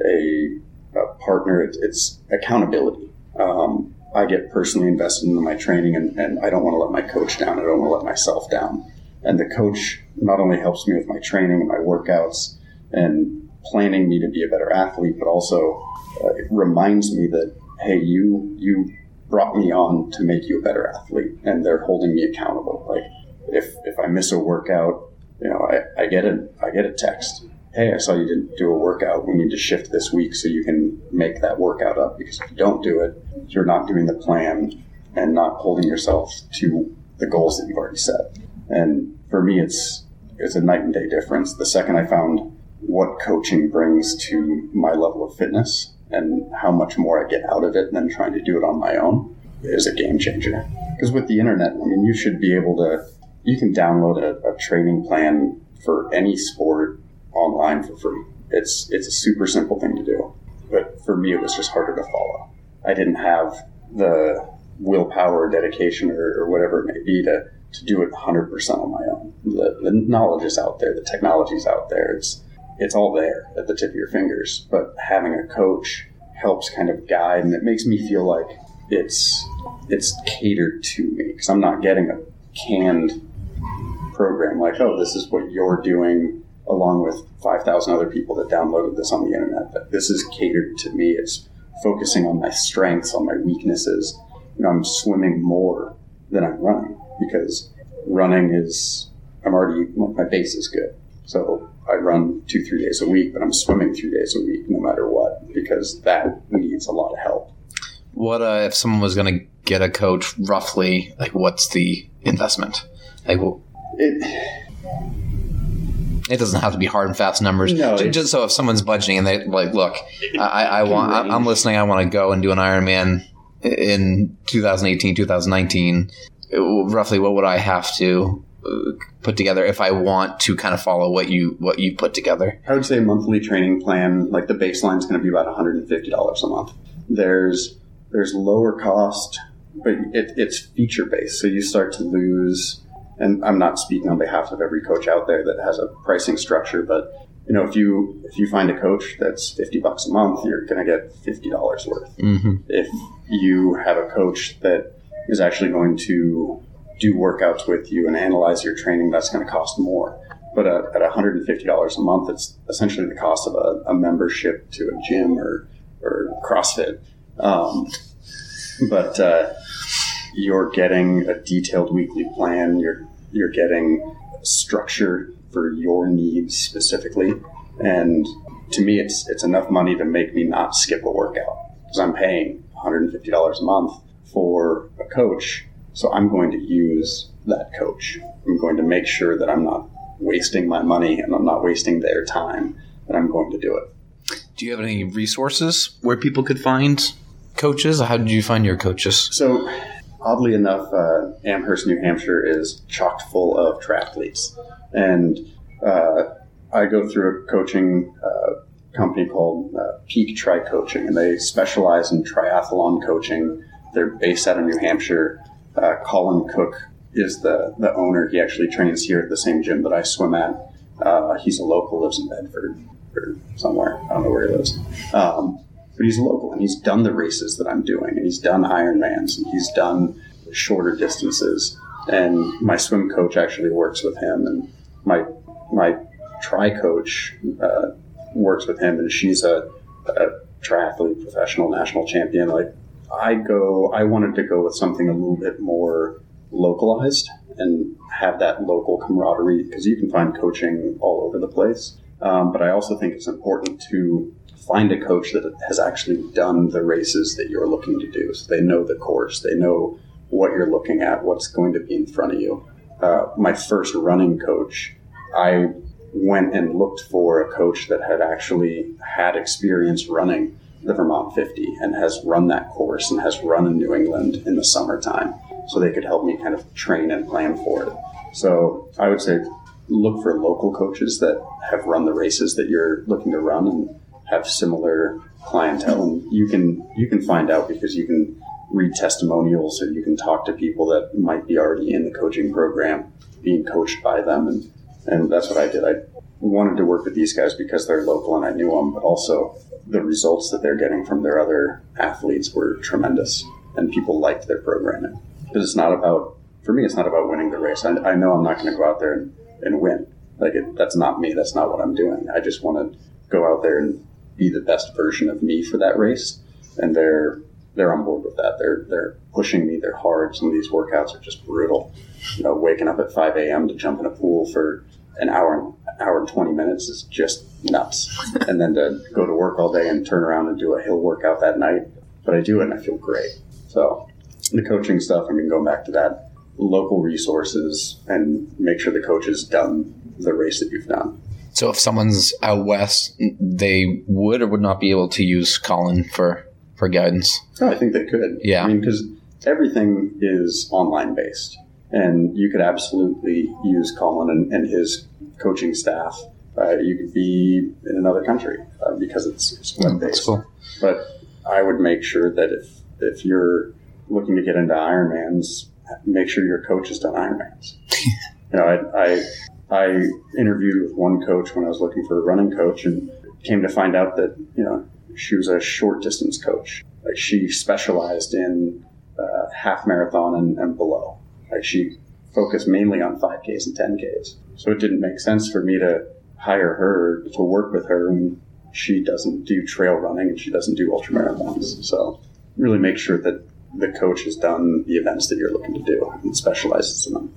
a, a partner, it, it's accountability. Um, I get personally invested in my training, and, and I don't want to let my coach down. I don't want to let myself down. And the coach not only helps me with my training and my workouts and planning me to be a better athlete, but also uh, it reminds me that, hey, you you... brought me on to make you a better athlete, and they're holding me accountable. Like if, if I miss a workout, you know, I, I get a, I get a text. Hey, I saw you didn't do a workout. We need to shift this week so you can make that workout up, because if you don't do it, you're not doing the plan and not holding yourself to the goals that you've already set. And for me, it's, it's a night and day difference. The second I found what coaching brings to my level of fitness and how much more I get out of it than trying to do it on my own, is a game changer. Because with the internet, I mean, you should be able to, you can download a, a training plan for any sport online for free. It's it's a super simple thing to do. But for me, it was just harder to follow. I didn't have the willpower, dedication, or, or whatever it may be to, to do it one hundred percent on my own. The, the knowledge is out there. The technology is out there. It's It's all there at the tip of your fingers, but having a coach helps kind of guide, and it makes me feel like it's it's catered to me, because I'm not getting a canned program like, oh, this is what you're doing along with five thousand other people that downloaded this on the internet. But this is catered to me. It's focusing on my strengths, on my weaknesses. You know, I'm swimming more than I'm running, because running is, I'm already, my base is good. So I run two, three days a week, but I'm swimming three days a week no matter what, because that needs a lot of help. What uh, if someone was going to get a coach, roughly, like, what's the investment? Like, well, it, it doesn't have to be hard and fast numbers. No, just, just so if someone's budgeting and they like, look, I, I want, range. I'm listening. I want to go and do an Ironman in twenty eighteen, twenty nineteen. Roughly, what would I have to put together if I want to kind of follow what you what you put together? I would say a monthly training plan, like the baseline is going to be about one hundred fifty dollars a month. There's there's lower cost, but it, it's feature-based. So you start to lose, and I'm not speaking on behalf of every coach out there that has a pricing structure, but you know, if you if you find a coach that's fifty bucks a month, you're going to get fifty dollars worth. Mm-hmm. If you have a coach that is actually going to do workouts with you and analyze your training, that's going to cost more. But uh, at one hundred fifty dollars a month, it's essentially the cost of a, a membership to a gym or, or CrossFit. Um, but uh, you're getting a detailed weekly plan. You're, you're getting structure for your needs specifically. And to me, it's, it's enough money to make me not skip a workout, because I'm paying one hundred fifty dollars a month for a coach. So I'm going to use that coach. I'm going to make sure that I'm not wasting my money and I'm not wasting their time, and I'm going to do it. Do you have any resources where people could find coaches? How did you find your coaches? So, oddly enough, uh, Amherst, New Hampshire is chock full of triathletes. And uh, I go through a coaching uh, company called uh, Peak Tri Coaching, and they specialize in triathlon coaching. They're based out of New Hampshire. Uh, Colin Cook is the, the owner. He actually trains here at the same gym that I swim at. Uh, he's a local, lives in Bedford or somewhere. I don't know where he lives. Um, but he's a local, and he's done the races that I'm doing, and he's done Ironmans, and he's done shorter distances. And my swim coach actually works with him, and my my tri coach uh, works with him, and she's a, a triathlete, professional national champion. Like I go, I wanted to go with something a little bit more localized and have that local camaraderie, because you can find coaching all over the place. Um, but I also think it's important to find a coach that has actually done the races that you're looking to do. So they know the course, they know what you're looking at, what's going to be in front of you. Uh, my first running coach, I went and looked for a coach that had actually had experience running the Vermont fifty and has run that course and has run in New England in the summertime, so they could help me kind of train and plan for it. So I would say look for local coaches that have run the races that you're looking to run and have similar clientele. And you can you can find out, because you can read testimonials and you can talk to people that might be already in the coaching program, being coached by them. And, and that's what I did. I wanted to work with these guys because they're local and I knew them, but also the results that they're getting from their other athletes were tremendous, and people liked their programming. Because it's not about, for me, it's not about winning the race. I, I know I'm not going to go out there and, and win. Like it, that's not me. That's not what I'm doing. I just want to go out there and be the best version of me for that race. And they're they're on board with that. They're they're pushing me. They're hard. Some of these workouts are just brutal. You know, waking up at five a.m. to jump in a pool for an hour, hour and twenty minutes is just nuts. And then to go to work all day and turn around and do a hill workout that night. But I do it and I feel great. So the coaching stuff, I mean, going back to that, local resources, and make sure the coach has done the race that you've done. So if someone's out west, they would or would not be able to use Colin for, for guidance? Oh, I think they could. Yeah. I mean, because everything is online based. And you could absolutely use Colin and, and his coaching staff. Uh, you could be in another country uh, because it's, it's web-based. Oh, that's cool. But I would make sure that if if you're looking to get into Ironmans, make sure your coach has done Ironmans. You know, I, I I interviewed with one coach when I was looking for a running coach, and came to find out that, you know, she was a short distance coach. Like she specialized in uh, half marathon and, and below. Like she focused mainly on five Ks and ten Ks. So it didn't make sense for me to hire her to work with her, and she doesn't do trail running and she doesn't do ultramarathons. So really make sure that the coach has done the events that you're looking to do and specializes in them.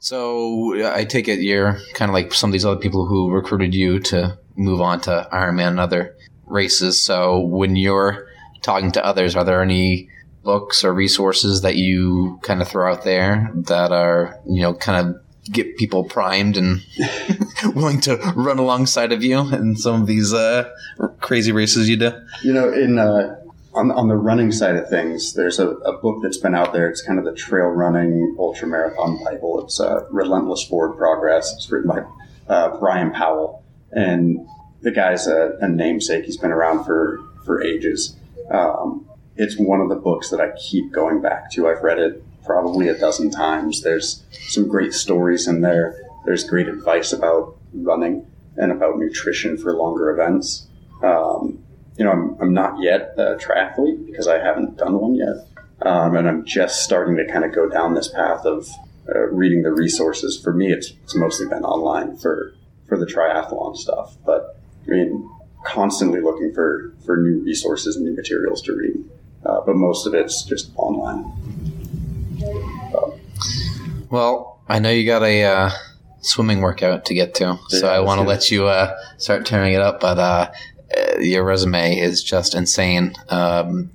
So I take it you're kind of like some of these other people who recruited you to move on to Ironman and other races. So when you're talking to others, are there any books or resources that you kind of throw out there that are, you know, kind of get people primed and willing to run alongside of you in some of these uh, crazy races you do? You know, in uh, on, on the running side of things, there's a, a book that's been out there. It's kind of the trail running ultramarathon Bible. It's uh, Relentless Forward Progress. It's written by uh, Brian Powell. And the guy's a, a namesake. He's been around for, for ages. Um, It's one of the books that I keep going back to. I've read it probably a dozen times. There's some great stories in there. There's great advice about running and about nutrition for longer events. Um, you know, I'm, I'm not yet a triathlete because I haven't done one yet. Um, and I'm just starting to kind of go down this path of uh, reading the resources. For me, it's, it's mostly been online for, for the triathlon stuff. But, I mean, constantly looking for, for new resources and new materials to read. Uh, but most of it's just online. So. Well, I know you got a uh, swimming workout to get to, so yeah, I want to let you uh, start tearing it up. But uh, your resume is just insane. Um,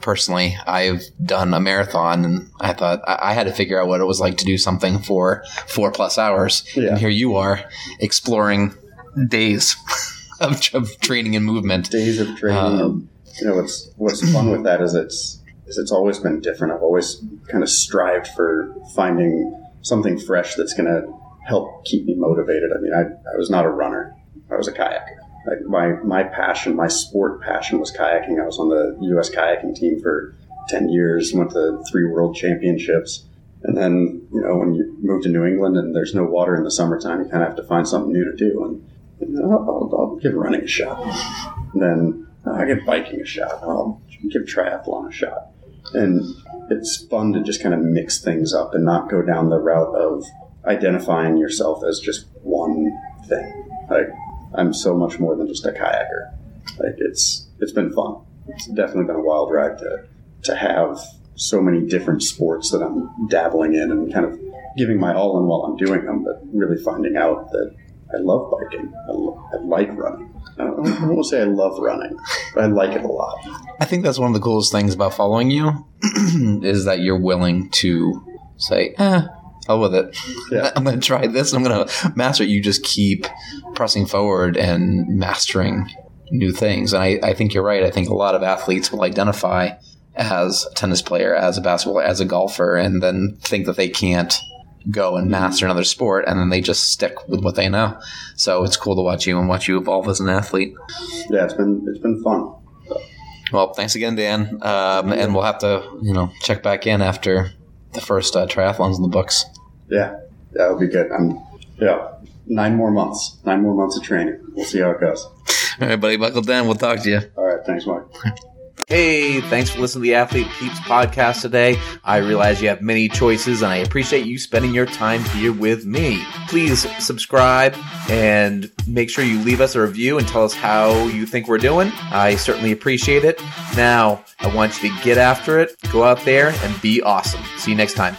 personally, I've done a marathon, and I thought I had to figure out what it was like to do something for four plus hours. Yeah. And here you are exploring days of, of training and movement. Days of training. Um, you know, what's what's fun with that is it's is it's always been different. I've always kind of strived for finding something fresh that's going to help keep me motivated. I mean, I, I was not a runner. I was a kayaker. Like my, my passion, my sport passion was kayaking. I was on the U S kayaking team for ten years, went to three world championships. And then, you know, when you move to New England and there's no water in the summertime, you kind of have to find something new to do. And you know, I'll, I'll give running a shot. And then uh, I'll give biking a shot. I'll give triathlon a shot. And it's fun to just kind of mix things up and not go down the route of identifying yourself as just one thing. Like, I'm so much more than just a kayaker. Like it's it's been fun. It's definitely been a wild ride to to have so many different sports that I'm dabbling in and kind of giving my all in while I'm doing them, but really finding out that I love biking. I, lo- I like running. I don't, I won't say I love running, but I like it a lot. I think that's one of the coolest things about following you is that you're willing to say, eh, hell with it. Yeah. I'm going to try this. I'm going to master it. You just keep pressing forward and mastering new things. And I, I think you're right. I think a lot of athletes will identify as a tennis player, as a basketballer, as a golfer, and then think that they can't go and master another sport, and then they just stick with what they know. So it's cool to watch you and watch you evolve as an athlete. Yeah, it's been it's been fun. Well, thanks again, Dan. Um, and we'll have to, you know, check back in after the first uh, triathlon's in the books. Yeah, that would be good. I'm, yeah, nine more months. Nine more months of training. We'll see how it goes. All right, buddy, buckle down. We'll talk to you. All right, thanks, Mark. Hey, thanks for listening to the Athlete Peeps podcast today. I realize you have many choices, and I appreciate you spending your time here with me. Please subscribe and make sure you leave us a review and tell us how you think we're doing. I certainly appreciate it. Now, I want you to get after it, go out there, and be awesome. See you next time.